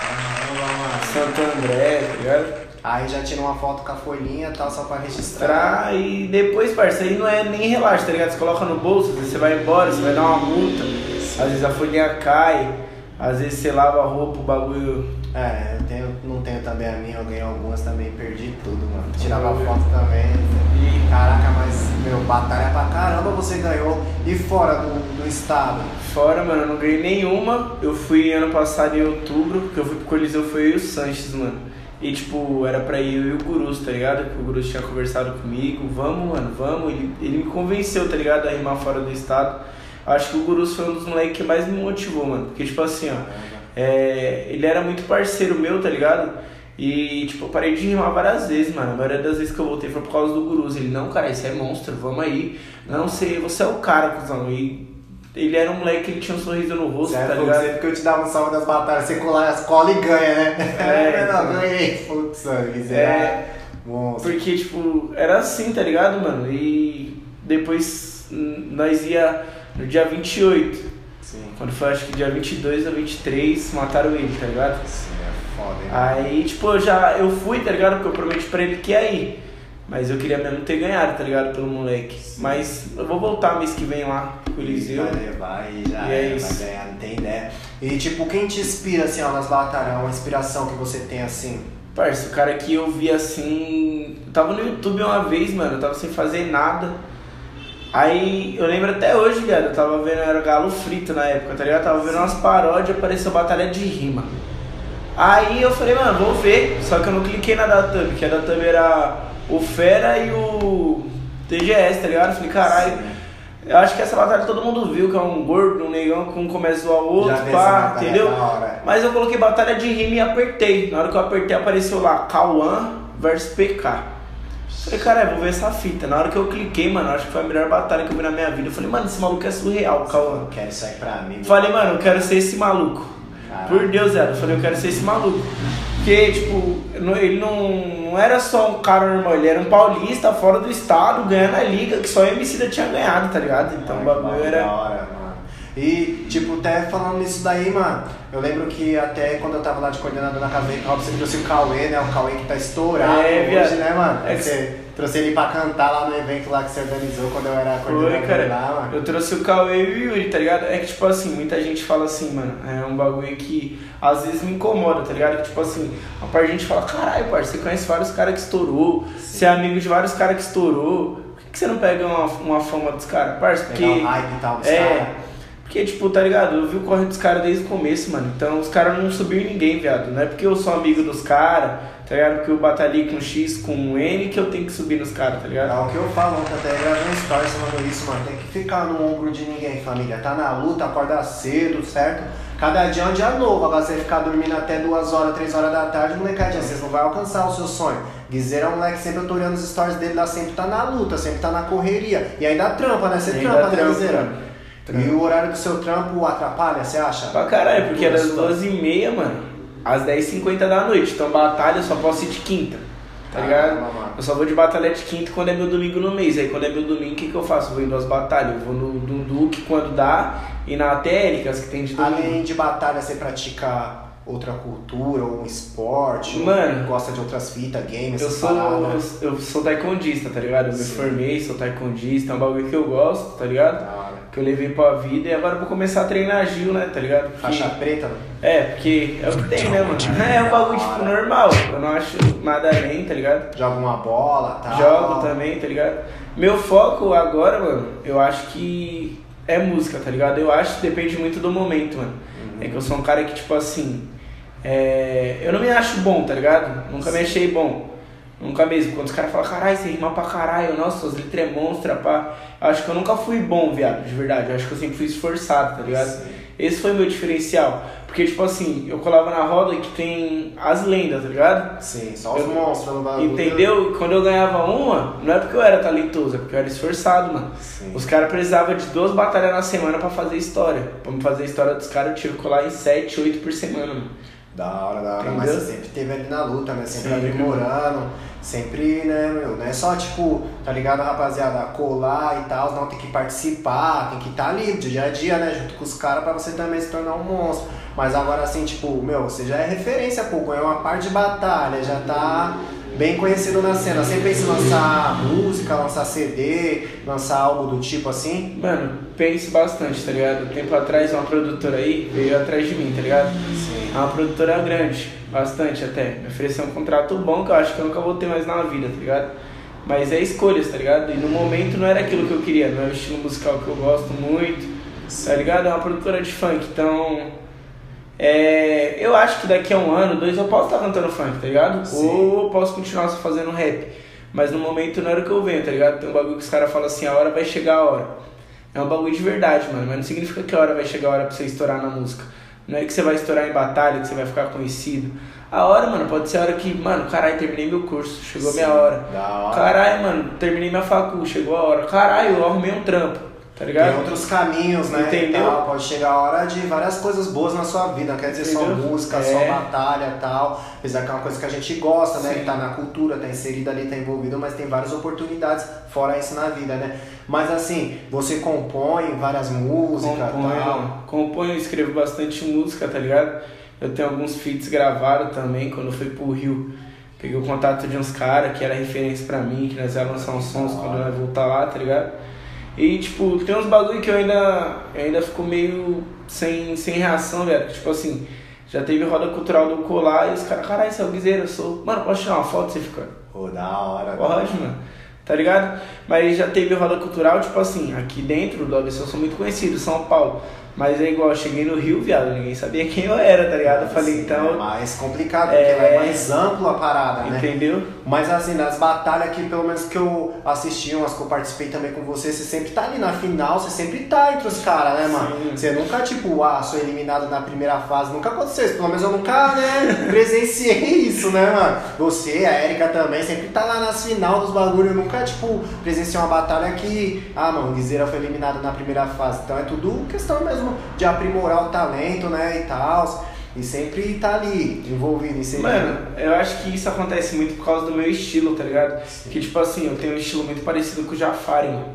Ah, Santo André, tá ligado? Aí já tirou uma foto com a folhinha e tal, só pra registrar. E depois, parça, aí não é nem relaxa, tá ligado? Você coloca no bolso, às vezes você vai embora, você vai dar uma multa, sim, às vezes a folhinha cai, às vezes você lava a roupa, o bagulho... É, eu tenho, não tenho também a minha, eu ganhei algumas também, perdi tudo, mano. Tirava foto também. E caraca, mas, meu, batalha pra caramba você ganhou. E fora do, do estado? Fora, mano, eu não ganhei nenhuma. Eu fui ano passado em outubro, que eu fui pro Coliseu, foi eu e o Sanches, mano. E, tipo, era pra ir eu e o Gurus, tá ligado? Porque o Gurus tinha conversado comigo, vamos, mano, vamos. Ele, ele me convenceu, tá ligado, a rimar fora do estado. Acho que o Gurus foi um dos moleques que mais me motivou, mano. Porque, tipo assim, ó... É, ele era muito parceiro meu, tá ligado? E, tipo, eu parei de rimar várias vezes, mano. A maioria das vezes que eu voltei foi por causa do Gurus. Ele, não, cara, isso é monstro, vamos aí. Não sei, você é o cara, cuzão. E ele era um moleque que tinha um sorriso no rosto, certo, tá ligado? Você, porque eu te dava um salve das batalhas, você colar as colas e ganha, né? É, não, não ganhei, putz, é, porque, tipo, era assim, tá ligado, mano? E depois nós ia no dia vinte e oito. Sim. Quando foi, acho que dia vinte e dois ou vinte e três, mataram ele, tá ligado? Sim, é foda, hein? Aí, tipo, eu já eu fui, tá ligado? Porque eu prometi pra ele que ia ir. Mas eu queria mesmo ter ganhado, tá ligado? Pelo moleque. Sim. Mas eu vou voltar mês que vem lá pro Coliseu. Vai levar e já e é, é, vai ganhar, não tem ideia. E, tipo, quem te inspira, assim, ó, nas batalhas? Uma inspiração que você tem, assim? Parça, o cara que eu vi, assim... Eu tava no YouTube uma vez, mano, eu tava sem fazer nada. Aí, eu lembro até hoje, velho, eu tava vendo, era Galo Frito na época, tá ligado? Eu tava vendo umas paródias, apareceu Batalha de Rima. Aí eu falei, mano, vou ver, só que eu não cliquei na da thumb, que a da thumb era o Fera e o T G S, tá ligado? Eu falei, caralho, eu acho que essa batalha todo mundo viu, que é um gordo, um negão, que um começa a outro, pá, entendeu? Mas eu coloquei Batalha de Rima e apertei. Na hora que eu apertei, apareceu lá, Kauan versus P K. Falei, cara, eu vou ver essa fita. Na hora que eu cliquei, mano, acho que foi a melhor batalha que eu vi na minha vida. Eu falei, mano, esse maluco é surreal, Kauan. Eu quero sair pra mim. Falei, mano, eu quero ser esse maluco. Caramba. Por Deus, era. Eu falei, eu quero ser esse maluco. Porque, tipo, ele não, não era só um cara normal, ele era um paulista fora do estado, ganhando a liga, que só o Emicida tinha ganhado, tá ligado? Então o bagulho era... Da hora, mano. E, tipo, até falando nisso daí, mano, eu lembro que até quando eu tava lá de coordenador na K V, você trouxe o Cauê, né? O Cauê que tá estourado é, hoje, é, né, mano? É, você trouxe ele pra cantar lá no evento lá que você organizou quando eu era coordenador, cara, lá, mano. Eu trouxe o Cauê e o Yuri, tá ligado? É que, tipo assim, muita gente fala assim, mano, é um bagulho que às vezes me incomoda, tá ligado? Que, tipo assim, a parte a gente fala, caralho, parça, você conhece vários caras que estourou, sim, você é amigo de vários caras que estourou, por que, que você não pega uma, uma fama dos caras, parça? Porque... Pegar um hype e tal dos é, caras. Porque, tipo, tá ligado? Eu vi o corre dos caras desde o começo, mano. Então, os caras não subiram ninguém, viado. Não é porque eu sou amigo dos caras, tá ligado? Porque eu batalhei com X, com N, que eu tenho que subir nos caras, tá ligado? É o que eu falo, tá até gravando um story falando isso, mano. Tem que ficar no ombro de ninguém, família. Tá na luta, acorda cedo, certo? Cada dia é um dia novo. Agora você ficar dormindo até duas horas, três horas da tarde, molecadinha, vocês não vão alcançar o seu sonho. Guizera é um moleque, sempre eu tô olhando os stories dele lá, sempre tá na luta, sempre tá na correria. E ainda trampa, né? Você trampa, né, Guizera? E o horário do seu trampo atrapalha, você acha? Pra caralho, porque era duas e meia, mano, às dez e cinquenta da noite. Então batalha eu só posso ir de quinta, tá, tá ligado? Mamãe. Eu só vou de batalha de quinta quando é meu domingo no mês. Aí quando é meu domingo, o que, que eu faço? Eu vou em duas batalhas. Eu vou no do Duque quando dá e na Atéricas que tem de domingo. Além de batalha, você pratica outra cultura, ou um esporte, mano, ou gosta de outras fitas, games, eu sou, eu, eu sou taekwondista, tá ligado? Eu me Sim. formei, sou taekwondista, é um bagulho que eu gosto, tá ligado? Cara. Que eu levei pra vida e agora eu vou começar a treinar Gil, né, tá ligado? Porque... faixa preta, mano. É, porque é o que tem, né, mano? É um bagulho, tipo, normal, eu não acho nada além, tá ligado? Jogo uma bola, tal. Jogo também, tá ligado? Meu foco agora, mano, eu acho que é música, tá ligado? Eu acho que depende muito do momento, mano. Uhum. É que eu sou um cara que, tipo assim... é, eu não me acho bom, tá ligado? Nunca Sim. me achei bom. Nunca mesmo. Quando os caras falam, caralho, você rima pra caralho, nossa, suas letras é monstra, pá. Eu acho que eu nunca fui bom, viado, de verdade. Eu acho que eu sempre fui esforçado, tá ligado? Sim. Esse foi meu diferencial. Porque, tipo assim, eu colava na roda que tem as lendas, tá ligado? Sim, só os monstros. Entendeu? Quando eu ganhava uma, não é porque eu era talentoso, é porque eu era esforçado, mano. Sim. Os caras precisavam de duas batalhas na semana pra fazer história. Pra me fazer a história dos caras, eu tive que colar em sete, oito por semana, mano. Da hora, da hora, entendeu? Mas você sempre esteve ali na luta, né? Sempre aprimorando, sempre, né, meu? Não é só, tipo, tá ligado, rapaziada, colar e tal, não, tem que participar, tem que estar tá ali do dia a dia, né, junto com os caras, pra você também se tornar um monstro. Mas agora, assim, tipo, meu, você já é referência, pô, é uma parte de batalha, já tá bem conhecido na cena. Você pensa em lançar música, lançar C D, lançar algo do tipo assim? Mano, penso bastante, tá ligado? Tempo atrás, uma produtora aí veio atrás de mim, tá ligado? Sim. É uma produtora grande, bastante até. Me ofereceu um contrato bom que eu acho que eu nunca vou ter mais na vida, tá ligado? Mas é escolhas, tá ligado? E no momento não era aquilo que eu queria, não é o estilo musical que eu gosto muito, Sim. tá ligado? É uma produtora de funk, então... é, eu acho que daqui a um ano, dois, eu posso estar cantando funk, tá ligado? Sim. Ou eu posso continuar só fazendo rap. Mas no momento não era o que eu venho, tá ligado? Tem um bagulho que os caras falam assim, a hora vai chegar a hora. É um bagulho de verdade, mano. Mas não significa que a hora vai chegar a hora pra você estourar na música. Não é que você vai estourar em batalha, que você vai ficar conhecido. A hora, mano, pode ser a hora que, mano, caralho, terminei meu curso, chegou Sim, minha hora. hora. Caralho, mano, terminei minha facul, chegou a hora. Caralho, eu arrumei um trampo. Tá ligado? Tem outros caminhos, né? Entendeu? Tal, pode chegar a hora de várias coisas boas na sua vida. Não quer dizer Entendeu? Só música, é. Só batalha e tal. Apesar que é uma coisa que a gente gosta, Sim. né? Que tá na cultura, tá inserida ali, tá envolvido. Mas tem várias oportunidades fora isso na vida, né? Mas assim, você compõe várias músicas e tal? Compõe, eu escrevo bastante música, tá ligado? Eu tenho alguns feats gravados também. Quando eu fui pro Rio, peguei o contato de uns caras que era referência pra mim, que nós ia lançar uns sons ah. quando eu ia voltar lá, tá ligado? E, tipo, tem uns bagulho que eu ainda, eu ainda fico meio sem, sem reação, velho. Tipo assim, já teve roda cultural do colar e os caras, caralho, esse é o Guizera, eu sou... mano, posso tirar uma foto você ficando? Pô, da hora. Pode, mano. Tá ligado? Mas já teve roda cultural, tipo assim, aqui dentro do A B C eu sou muito conhecido, São Paulo. Mas é igual, eu cheguei no Rio, viado, ninguém sabia quem eu era, tá ligado? Eu falei, Sim, então... é mais complicado, porque é... é mais ampla a parada, né? Entendeu? Mas assim, nas batalhas que pelo menos que eu assisti, umas que eu participei também com você, você sempre tá ali na final, você sempre tá entre os caras, né, mano? Sim. Você nunca, tipo, ah, sou eliminado na primeira fase, nunca aconteceu isso. Pelo menos eu nunca, né, presenciei isso, né, mano? Você, a Erika também, sempre tá lá nas final dos bagulhos. Eu nunca, tipo, presenciei uma batalha que, ah, mano, o Guizera foi eliminado na primeira fase. Então é tudo questão mesmo de aprimorar o talento, né, e tal, e sempre tá ali envolvido em ser... Mano, eu acho que isso acontece muito por causa do meu estilo, tá ligado? Sim. Que tipo assim, eu tenho um estilo muito parecido com o Jafari, mano,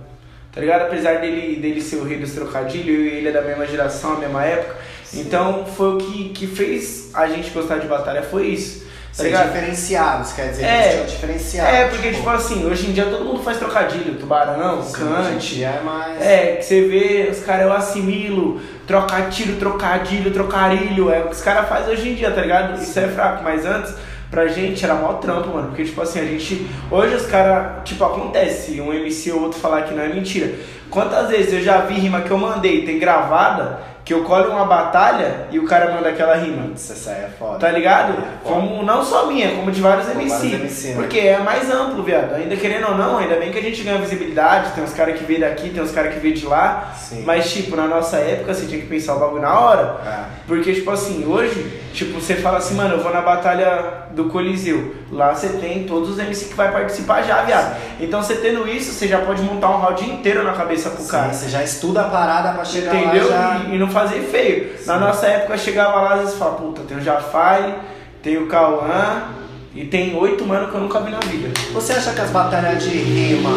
tá ligado? Apesar dele, dele ser o rei dos trocadilhos, eu e ele é da mesma geração, a mesma época, Sim. então foi o que, que fez a gente gostar de batalha, foi isso. Tá ser diferenciados, quer dizer, é, diferenciado. É, porque tipo, tipo assim, hoje em dia todo mundo faz trocadilho, tubarão, Sim, cante. É, mais... é, que você vê, os caras, eu assimilo, trocatiro, trocadilho, trocarilho, é o que os caras fazem hoje em dia, tá ligado? Sim. Isso é fraco, mas antes, pra gente era mó trampo, mano, porque tipo assim, a gente, hoje os caras, tipo, acontece, um M C ou outro falar que não é mentira. Quantas vezes eu já vi rima que eu mandei, tem gravada, que eu colho uma batalha e o cara manda aquela rima. Nossa, essa aí é foda. Tá ligado? É como, não só minha, como de vários M Cs. Né? Porque é mais amplo, viado. Ainda querendo ou não, ainda bem que a gente ganha visibilidade. Tem uns caras que vê daqui, tem uns caras que vê de lá. Sim. Mas, tipo, na nossa época, você tinha que pensar o bagulho na hora. Ah. Porque, tipo assim, hoje, tipo, você fala assim, mano, eu vou na batalha do Coliseu. Lá você tem todos os M Cs que vai participar já, viado. Sim. Então, você tendo isso, você já pode montar um round inteiro na cabeça cabeça pro Sim, cara. Você já estuda a parada pra chegar Entendeu? lá. Entendeu? Já... E não fazer feio. Sim. Na nossa época, eu chegava lá, às vezes falava, puta, tem o Jafari, tem o Kauan e tem oito manos que eu nunca vi na vida. Você acha que as batalhas de rima,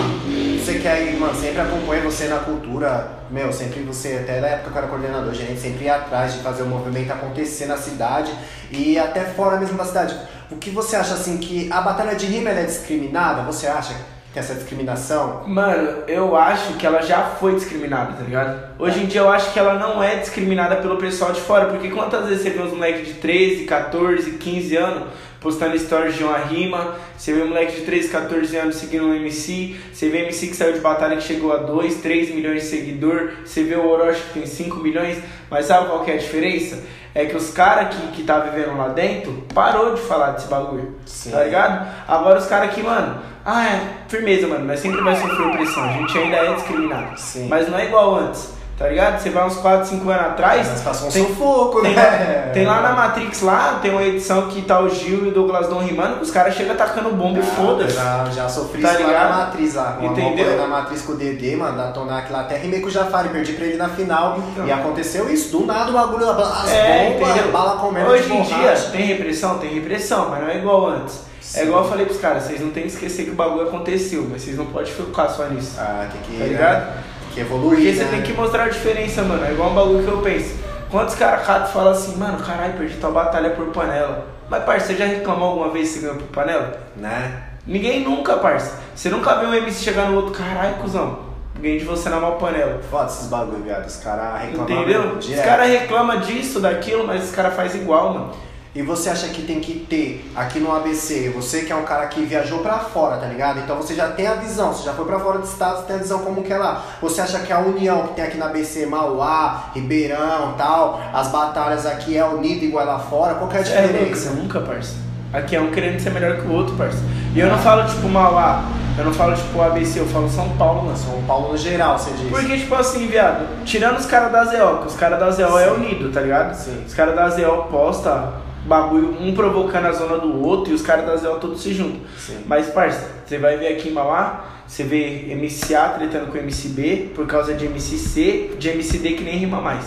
você quer ir, mano, sempre acompanha você na cultura, meu, sempre você, até na época que eu era coordenador, a gente sempre ia atrás de fazer o movimento acontecer na cidade e até fora mesmo da cidade. O que você acha, assim, que a batalha de rima ela é discriminada? Você acha que tem essa discriminação? Mano, eu acho que ela já foi discriminada, tá ligado? Hoje em dia eu acho que ela não é discriminada pelo pessoal de fora, porque quantas vezes você vê uns moleques de treze, quatorze, quinze anos postando stories de uma rima, você vê um moleque de treze, quatorze anos seguindo um M C, você vê M C que saiu de batalha que chegou a dois, três milhões de seguidor, você vê o Orochi que tem cinco milhões, mas sabe qual que é a diferença? É que os caras que, que tá vivendo lá dentro parou de falar desse bagulho, Sim. tá ligado? Agora os caras que, mano, ah, é, firmeza, mano, mas sempre vai sofrer pressão, a gente ainda é discriminado, Sim. mas não é igual antes. Tá ligado? Você vai uns quatro, cinco anos atrás... Mas passou um tem, sufoco, tem, né? Tem lá na Matrix, lá, tem uma edição que tá o Gil e o Douglas Dom rimando, os caras chegam atacando bomba e foda-se. Já, já sofri tá isso ligado? lá na Matrix, lá. Com Entendeu? na Matrix com o D D, mano, da Tonac lá, até rimei com o Jafari, perdi pra ele na final. Então. E aconteceu isso, do nada o bagulho, as é, bombas, bala comendo. Hoje em dia, tem repressão? Tem repressão, mas não é igual antes. Sim. É igual eu falei pros caras, vocês não tem que esquecer que o bagulho aconteceu, mas vocês não podem focar só nisso. Ah, que que... Tá ligado? Que evoluir, Porque você né? tem que mostrar a diferença, mano. É igual um bagulho que eu penso. Quantos caras ratos falam assim, mano, caralho, perdi tua batalha por panela. Mas, parça, você já reclamou alguma vez que você ganhou por panela? Né? Ninguém nunca, parça. Você nunca viu um M C chegar no outro, caralho, cuzão, ganhei de você na mal panela. Foda esses bagulho, viado. Os caras reclamam. Entendeu? Os caras reclamam disso, daquilo, mas os caras fazem igual, mano. E você acha que tem que ter, aqui no A B C, você que é um cara que viajou pra fora, tá ligado? Então você já tem a visão, você já foi pra fora do estado, você tem a visão como que é lá. Você acha que a união que tem aqui na A B C, Mauá, Ribeirão e tal, as batalhas aqui é unida igual lá fora, qual que é a diferença? É, nunca, parça. Aqui é um querendo ser melhor que o outro, parça. E eu não falo tipo Mauá, eu não falo tipo A B C, eu falo São Paulo, mano. São Paulo no geral, você diz. Porque tipo assim, viado, tirando os caras da Z O, que os caras da Z O é unido, tá ligado? Sim. Os caras da Z O posta... bagulho, um provocando a zona do outro e os caras da Zéu todos se juntam. Sim. Mas, parça, você vai ver aqui em Mauá, você vê M C A tretando com M C B por causa de M C C, de M C D que nem rima mais.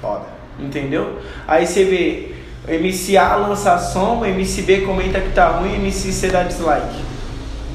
Foda. Entendeu? Aí você vê M C A lança som, M C B comenta que tá ruim, M C C dá dislike.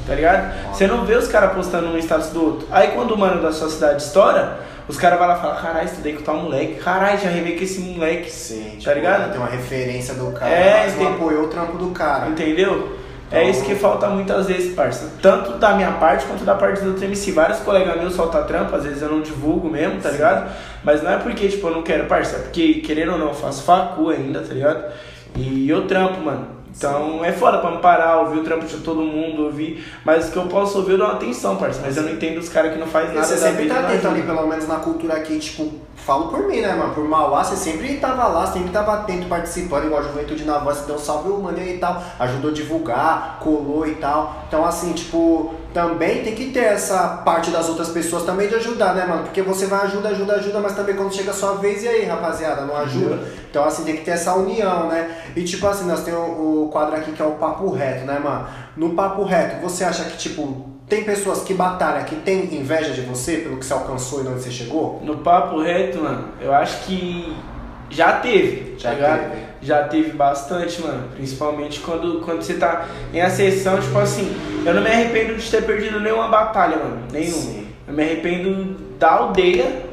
Tá ligado? Foda. Você não vê os caras postando um status do outro. Aí quando o mano da sua cidade estoura, os caras vão lá e falam, caralho, estudei com tal moleque, caralho, já rimei com esse moleque, Sim, tá tipo, ligado? Tem uma referência do cara, é, mas não apoiou o trampo do cara. Entendeu? Então... é isso que falta muitas vezes, parça. Tanto da minha parte, quanto da parte do T M C. Vários colegas meus soltam trampo, às vezes eu não divulgo mesmo, tá Sim. ligado? Mas não é porque, tipo, eu não quero, parça, é porque, querendo ou não, eu faço facu ainda, tá ligado? E eu trampo, mano. Então Sim. é foda pra me parar, ouvir o trampo de todo mundo, ouvir. Mas o que eu posso ouvir eu dou atenção, parceiro. Mas eu não entendo os caras que não fazem nada. Você sempre tá atento ali, pelo menos na cultura aqui, tipo, falo por mim, né, mano? Por Mauá, você sempre tava lá, sempre tava atento, participando, igual a Juventude na Voz, você deu um salve humano e tal, ajudou a divulgar, colou e tal. Então assim, tipo, também tem que ter essa parte das outras pessoas também de ajudar, né, mano? Porque você vai ajuda, ajuda, ajuda, mas também quando chega a sua vez, e aí, rapaziada, não ajuda? Então assim, tem que ter essa união, né? E tipo assim, nós temos o quadro aqui que é o Papo Reto, né, mano? No Papo Reto, você acha que, tipo, tem pessoas que batalham, que tem inveja de você pelo que você alcançou e onde você chegou? No Papo Reto, mano, eu acho que já teve. Já tá teve. Já teve bastante, mano. Principalmente quando, quando você tá em a sessão, tipo assim, eu não me arrependo de ter perdido nenhuma batalha, mano. Nenhuma. Sim. Eu me arrependo da Aldeia,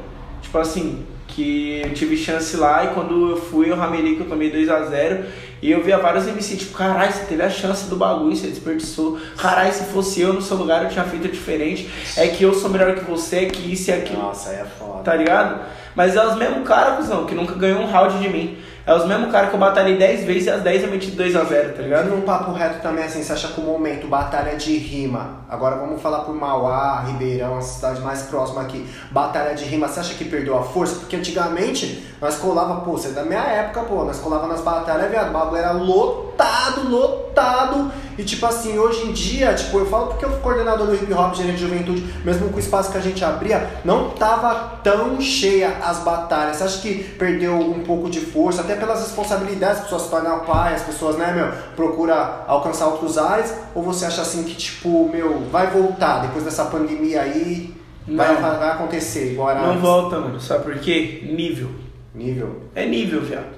tipo assim, que eu tive chance lá e quando eu fui, o Ramelick, eu tomei dois a zero. E eu via vários M C, tipo, caralho, você teve a chance do bagulho, você desperdiçou. Caralho, se fosse eu no seu lugar, eu tinha feito diferente. É que eu sou melhor que você, é que isso e aquilo. Nossa, aí é foda. Tá ligado? Mas é os mesmos caras, cuzão, que nunca ganhou um round de mim. É os mesmos caras que eu batalhei dez vezes e as dez eu meti dois a zero, tá ligado? E num Papo Reto também, assim, você acha que o momento, batalha de rima. Agora vamos falar por Mauá, Ribeirão, a cidade mais próxima aqui. Batalha de rima, você acha que perdeu a força? Porque antigamente, nós colava, pô, você é da minha época, pô, nós colava nas batalhas, viado, era lotado, lotado. E tipo assim, hoje em dia, tipo, eu falo porque eu fui coordenador do hip hop, gerente de juventude, mesmo com o espaço que a gente abria, não tava tão cheia as batalhas. Você acha que perdeu um pouco de força, até pelas responsabilidades, as pessoas se tornam pai, as pessoas, né, meu, procura alcançar outros ares, ou você acha assim que, tipo, meu, vai voltar depois dessa pandemia aí? Vai, vai acontecer igual era. Não antes. Volta, mano. Sabe por quê? Nível. Nível? É nível, viado.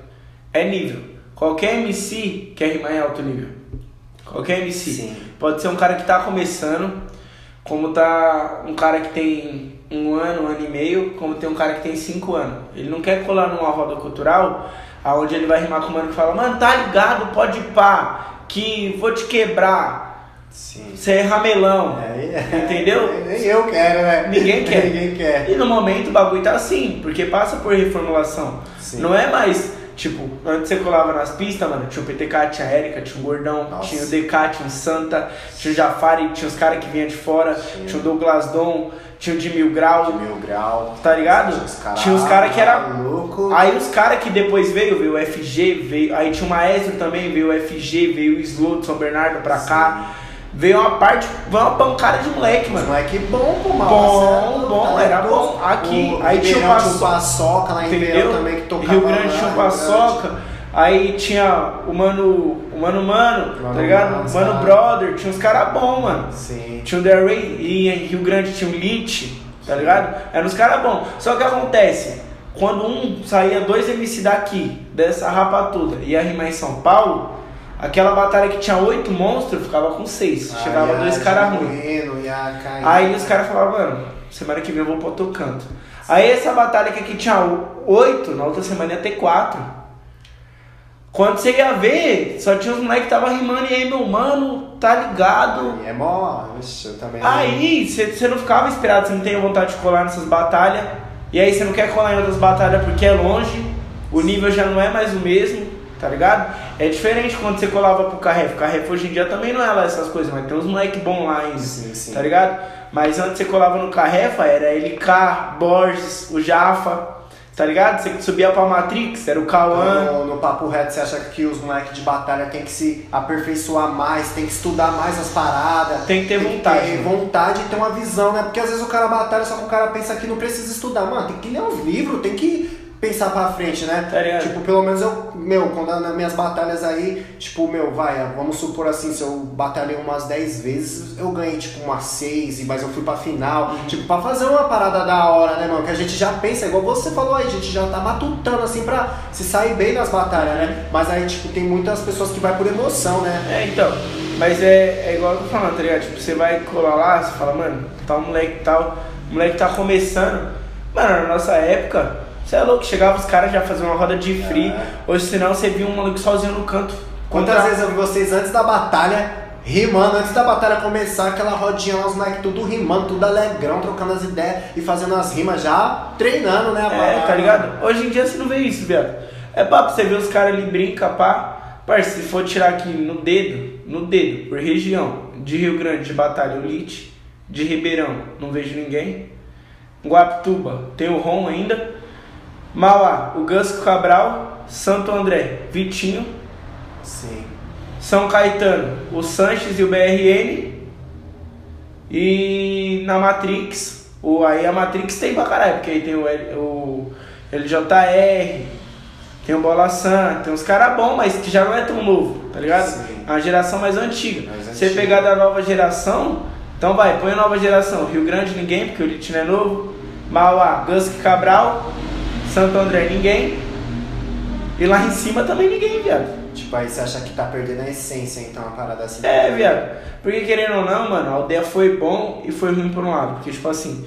É nível. Qualquer M C quer rimar em alto nível. Qualquer M C. Sim. Pode ser um cara que tá começando, como tá um cara que tem um ano, um ano e meio, como tem um cara que tem cinco anos. Ele não quer colar numa roda cultural aonde ele vai rimar com um mano que fala, mano, tá ligado, pode ir pá, que vou te quebrar. Sim. Você é ramelão, é, é, entendeu? Nem eu quero, né? Ninguém quer. Ninguém quer. E no momento o bagulho tá assim, porque passa por reformulação. Sim. Não é mais, tipo, antes você colava nas pistas, mano, tinha o P T K, tinha a Erika, tinha o Gordão, nossa, tinha o Decat, tinha o Santa, tinha o Jafari, tinha os caras que vinham de fora, sim, tinha o Douglas Dom, tinha o de Mil Grau. De Mil Grau. Tá ligado? Tinha os caras cara cara que era louco. Aí os caras que depois veio, veio o F G, veio. Aí tinha o Maestro também, veio o F G, veio o Slow de São Bernardo pra sim, cá. Veio uma parte, veio uma pancada de moleque, mano. Moleque bom, pô, mano. Bom, bom, era, era bom. bom. Aqui, o aí tinha o Paçoca lá em Ribeirão também que tocava. Rio Grande tinha o Paçoca, aí tinha o Mano, o Mano Mano, mano tá ligado? Mano, mano, mano Brother, tinha uns caras bons, mano. Sim. Tinha o The Ray, e em Rio Grande tinha o Lynch, tá sim, ligado? Eram uns caras bons. Só que acontece, quando um saía dois M C daqui, dessa rapatuda, ia rimar em São Paulo. Aquela batalha que tinha oito monstros, ficava com seis. Ah, chegava ia, dois caras ruins. Aí os caras falavam, mano, semana que vem eu vou pro outro canto. Sim. Aí essa batalha que aqui tinha oito, na outra semana ia ter quatro. Quando você ia ver, só tinha uns moleques que tava rimando e aí, meu mano, tá ligado? Aí é mó, eu também. Aí você não ficava esperado, você não tem vontade de colar nessas batalhas. E aí você não quer colar em outras batalhas porque é longe, o nível já não é mais o mesmo. Tá ligado? É diferente quando você colava pro Carrefa. O Carrefa hoje em dia também não é lá essas coisas, mas tem uns moleque bons lá ainda, sim, sim, tá ligado? Mas antes você colava no Carrefa, era L K, Borges, o Jafa, tá ligado? Você subia pra Matrix, era o Kauan. Então, no Papo Reto você acha que os moleques de batalha tem que se aperfeiçoar mais, tem que estudar mais as paradas. Tem que ter tem vontade. Tem que ter né? vontade e ter uma visão, né? Porque às vezes o cara batalha, só que o cara pensa que não precisa estudar. Mano, tem que ler um livro, tem que... pensar pra frente, né? Tá tipo, pelo menos eu, meu, quando nas minhas batalhas aí, tipo, meu, vai, vamos supor assim, se eu batalhei umas dez vezes, eu ganhei, tipo, umas seis, mas eu fui pra final, uhum, tipo, pra fazer uma parada da hora, né, mano? Que a gente já pensa, igual você falou aí, a gente já tá matutando, assim, pra se sair bem nas batalhas, né? Mas aí, tipo, tem muitas pessoas que vai por emoção, né? É, então, mas é, é igual eu tô falando, tá ligado? Tipo, você vai colar lá, você fala, mano, tal moleque, tal, o moleque tá começando, mano, na nossa época... Você é louco, chegava os caras já faziam uma roda de free, é, ou senão você via um maluco sozinho no canto. Quantas contra... vezes eu vi vocês antes da batalha, rimando, antes da batalha começar, aquela rodinha lá, os moleques tudo rimando, tudo alegrão, trocando as ideias e fazendo as rimas já, treinando, né? A é, tá ligado? Hoje em dia você não vê isso, viado. É papo, você vê os caras ali, brinca, pá. Parceiro, se for tirar aqui no dedo, no dedo, por região, de Rio Grande, de Batalha, o Lite, de Ribeirão, não vejo ninguém. Guapituba, tem o Rom ainda. Mauá, o Gusco Cabral, Santo André, Vitinho, sim, São Caetano, o Sanches e o B R N, e na Matrix, o, aí a Matrix tem pra caralho, porque aí tem o, L, o L J R, tem o Bola Santa, tem uns caras bons, mas que já não é tão novo, tá ligado? Sim. A geração mais antiga, mais você antiga. Pegar da nova geração, então vai, põe a nova geração, Rio Grande ninguém, porque o Litinho é novo, Mauá, Gusco Cabral... Santo André, ninguém. E lá em cima também ninguém, viado. Tipo, aí você acha que tá perdendo a essência, então, a parada assim. É, viado. Porque querendo ou não, mano, a Aldeia foi bom e foi ruim por um lado. Porque, tipo assim,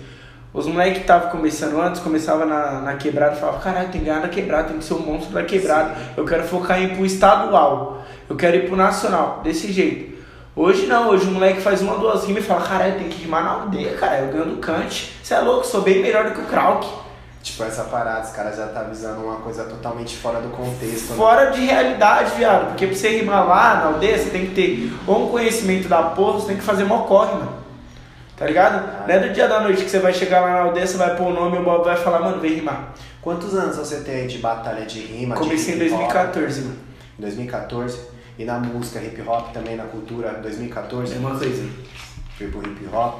os moleques que estavam começando antes, começavam na, na quebrada e falavam, caralho, tem que ganhar na quebrada, tem que ser um monstro da quebrada. Sim. Eu quero focar em ir pro estadual. Eu quero ir pro nacional. Desse jeito. Hoje não, hoje o moleque faz uma, duas rimas e fala, caralho, tem que rimar na Aldeia, cara. Eu ganho do Kant. Você é louco, sou bem melhor do que o Krauk. Tipo, essa parada, os caras já tá avisando uma coisa totalmente fora do contexto. Né? Fora de realidade, viado. Porque pra você rimar lá na Aldeia, você tem que ter ou um conhecimento da porra, você tem que fazer mó corre, mano. Tá ligado? Ah, não é do dia da noite que você vai chegar lá na Aldeia, você vai pôr o nome e o Bob vai falar, mano, vem rimar. Quantos anos você tem aí de batalha de rima? Comecei de em dois mil e quatorze, mano. dois mil e quatorze? E na música, hip hop também, na cultura, dois mil e quatorze? É uma coisa. Fui pro hip hop.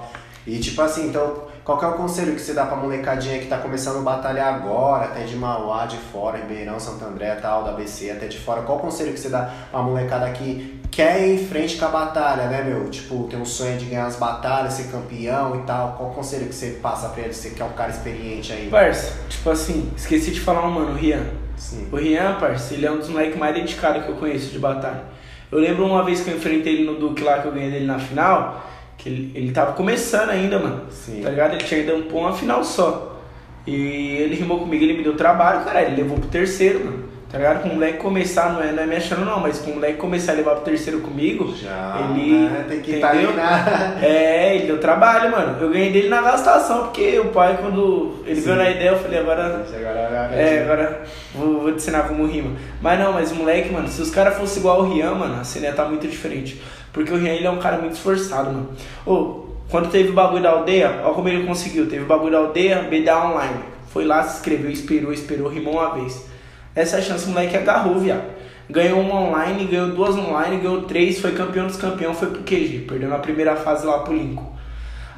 E tipo assim, então... Qual que é o conselho que você dá pra molecadinha que tá começando a batalhar agora, até de Mauá, de fora, Ribeirão, Santo André, tal, da A B C, até de fora? Qual o conselho que você dá pra molecada que quer ir em frente com a batalha, né, meu? Tipo, tem um sonho de ganhar as batalhas, ser campeão e tal. Qual conselho que você passa pra ele? Você que é um cara experiente aí? Parça, tipo assim, esqueci de falar um mano, o Rian. Sim. O Rian, parça, ele é um dos moleques mais dedicados que eu conheço de batalha. Eu lembro uma vez que eu enfrentei ele no Duque lá, que eu ganhei dele na final, que ele, ele tava começando ainda, mano. Sim. Tá ligado? Ele tinha ainda um pão uma final só. E ele rimou comigo, ele me deu trabalho, cara, ele levou pro terceiro, mano. Tá ligado? Com o moleque começar, não é, não é me achando não, mas com o moleque começar a levar pro terceiro comigo, já, ele, né? Tem que estar tá ali na... É, ele deu trabalho, mano. Eu ganhei dele na gastação, porque o pai, quando ele Sim. veio na ideia, eu falei, agora... agora é, agora vou, vou te ensinar como rima. Mas não, mas o moleque, mano, se os caras fossem igual o Rian, mano, a cena ia tá muito diferente. Porque o Rian, ele é um cara muito esforçado, mano. Ô, quando teve o bagulho da aldeia, ó como ele conseguiu. Teve o bagulho da aldeia, B D A online. Foi lá, se inscreveu, esperou, esperou, rimou uma vez. Essa chance o moleque agarrou, viado. Ganhou uma online, ganhou duas online, ganhou três, foi campeão dos campeões, foi pro Q G. Perdeu na primeira fase lá pro Lincoln.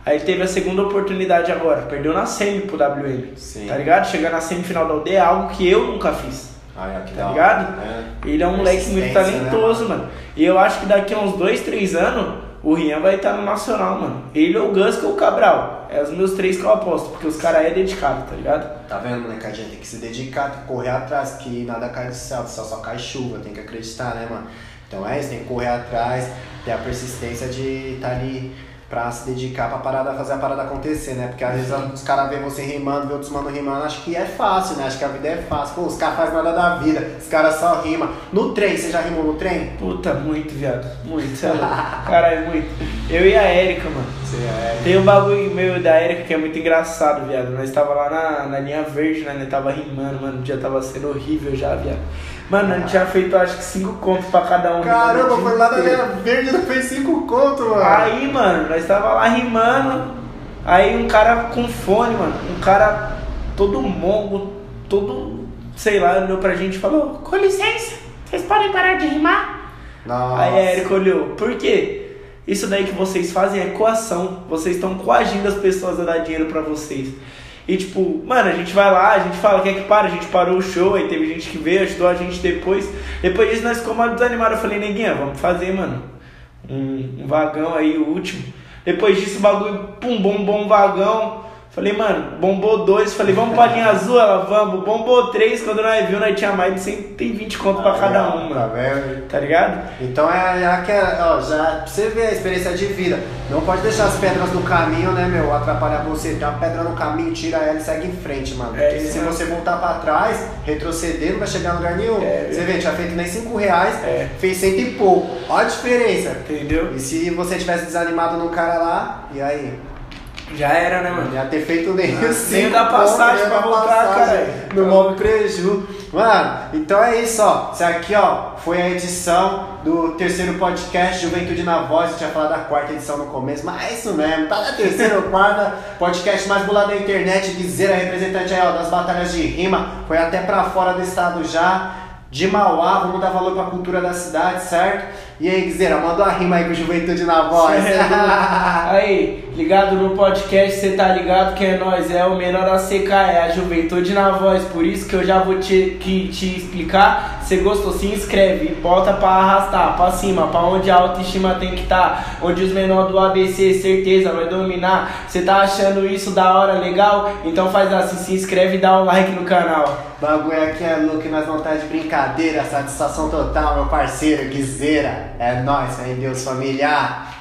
Aí teve a segunda oportunidade agora, perdeu na semi pro W M. Sim. Tá ligado? Chegar na semifinal da aldeia é algo que eu nunca fiz. Ah, é, tá ligado? É. Ele é um moleque muito talentoso, né, mano? E eu acho que daqui a uns dois, três anos, o Rian vai estar no Nacional, mano. Ele, o Gusco e o Cabral. É os meus três que eu aposto, porque os caras é dedicado, tá ligado? Tá vendo, molecadinha? Tem que se dedicar, tem que correr atrás, que nada cai do céu, só, só cai chuva, tem que acreditar, né, mano? Então é isso, tem que correr atrás, ter a persistência de estar tá ali pra se dedicar pra parada, fazer a parada acontecer, né? Porque às vezes os caras vêem você rimando, vê outros mano rimando, acho que é fácil, né? Acho que a vida é fácil. Pô, os caras fazem nada da vida, os caras só rimam. No trem, você já rimou no trem? Puta, muito, viado. Muito, sei lá. Caralho, muito. Eu e a Erika, mano. Você e a Erika. Tem um bagulho meu da Erika que é muito engraçado, viado. Nós tava lá na, na linha verde, né? Nós tava rimando, mano. O dia tava sendo horrível já, viado. Mano, a gente tinha feito acho que cinco contos pra cada um. Caramba, foi lá na linha verde, não fez cinco contos, mano. Aí, mano, nós tava lá rimando. Aí um cara com fone, mano. Um cara todo mongo, todo, sei lá, olhou pra gente e falou: com licença, vocês podem parar de rimar? Nossa. Aí a Erika olhou: por quê? Isso daí que vocês fazem é coação. Vocês estão coagindo as pessoas a dar dinheiro pra vocês. E tipo, mano, a gente vai lá, a gente fala, quem é que para? A gente parou o show, aí teve gente que veio, ajudou a gente depois. Depois disso nós ficamos desanimados, eu falei, neguinha, vamos fazer, mano, um, um vagão aí, o último. Depois disso o bagulho, pum, bombou um vagão. Falei, mano, bombou dois, falei, vamos pra linha azul, ela, vamos. Bombou três, quando nós viu, nós tinha mais de cento e vinte conto pra ah, cada é, um, mano. Velho. Tá ligado? Então é aquela, ó, já pra você ver a experiência de vida. Não pode deixar as pedras no caminho, né, meu, atrapalhar você. Tem uma pedra no caminho, tira ela e segue em frente, mano. É, porque isso, se mano. Você voltar pra trás, retroceder, não vai chegar em lugar nenhum. É, você vê, tinha feito nem cinco reais, é. Fez cento e pouco. Olha a diferença. Entendeu? E se você tivesse desanimado no cara lá, e aí? Já era, né, mano? Já ter feito nem ah, assim. Nem da passagem pra voltar, cara. No modo preju. Mano, então é isso, ó. Isso aqui, ó, foi a edição do terceiro podcast Juventude na Voz. Eu tinha falado da quarta edição no começo, mas é isso mesmo. Tá na terceira ou quarta. Podcast mais bolado da internet. Guizera, representante aí, ó, das batalhas de rima. Foi até pra fora do estado já. De Mauá, vamos dar valor pra cultura da cidade, certo? E aí, Guizera, manda uma rima aí com Juventude na Voz. Aí, ligado no podcast, você tá ligado que é nós, é o menor a secar, é a Juventude na Voz. Por isso que eu já vou te, que, te explicar. Você gostou, se inscreve, bota pra arrastar, pra cima, pra onde a autoestima tem que tá. Onde os menores do A B C, certeza, vai dominar. Você tá achando isso da hora, legal? Então faz assim, se inscreve e dá um like no canal. Bagulho aqui é louco e nós não tá de brincar. Satisfação total, meu parceiro, Guizera. É nóis, é em Deus, familiar.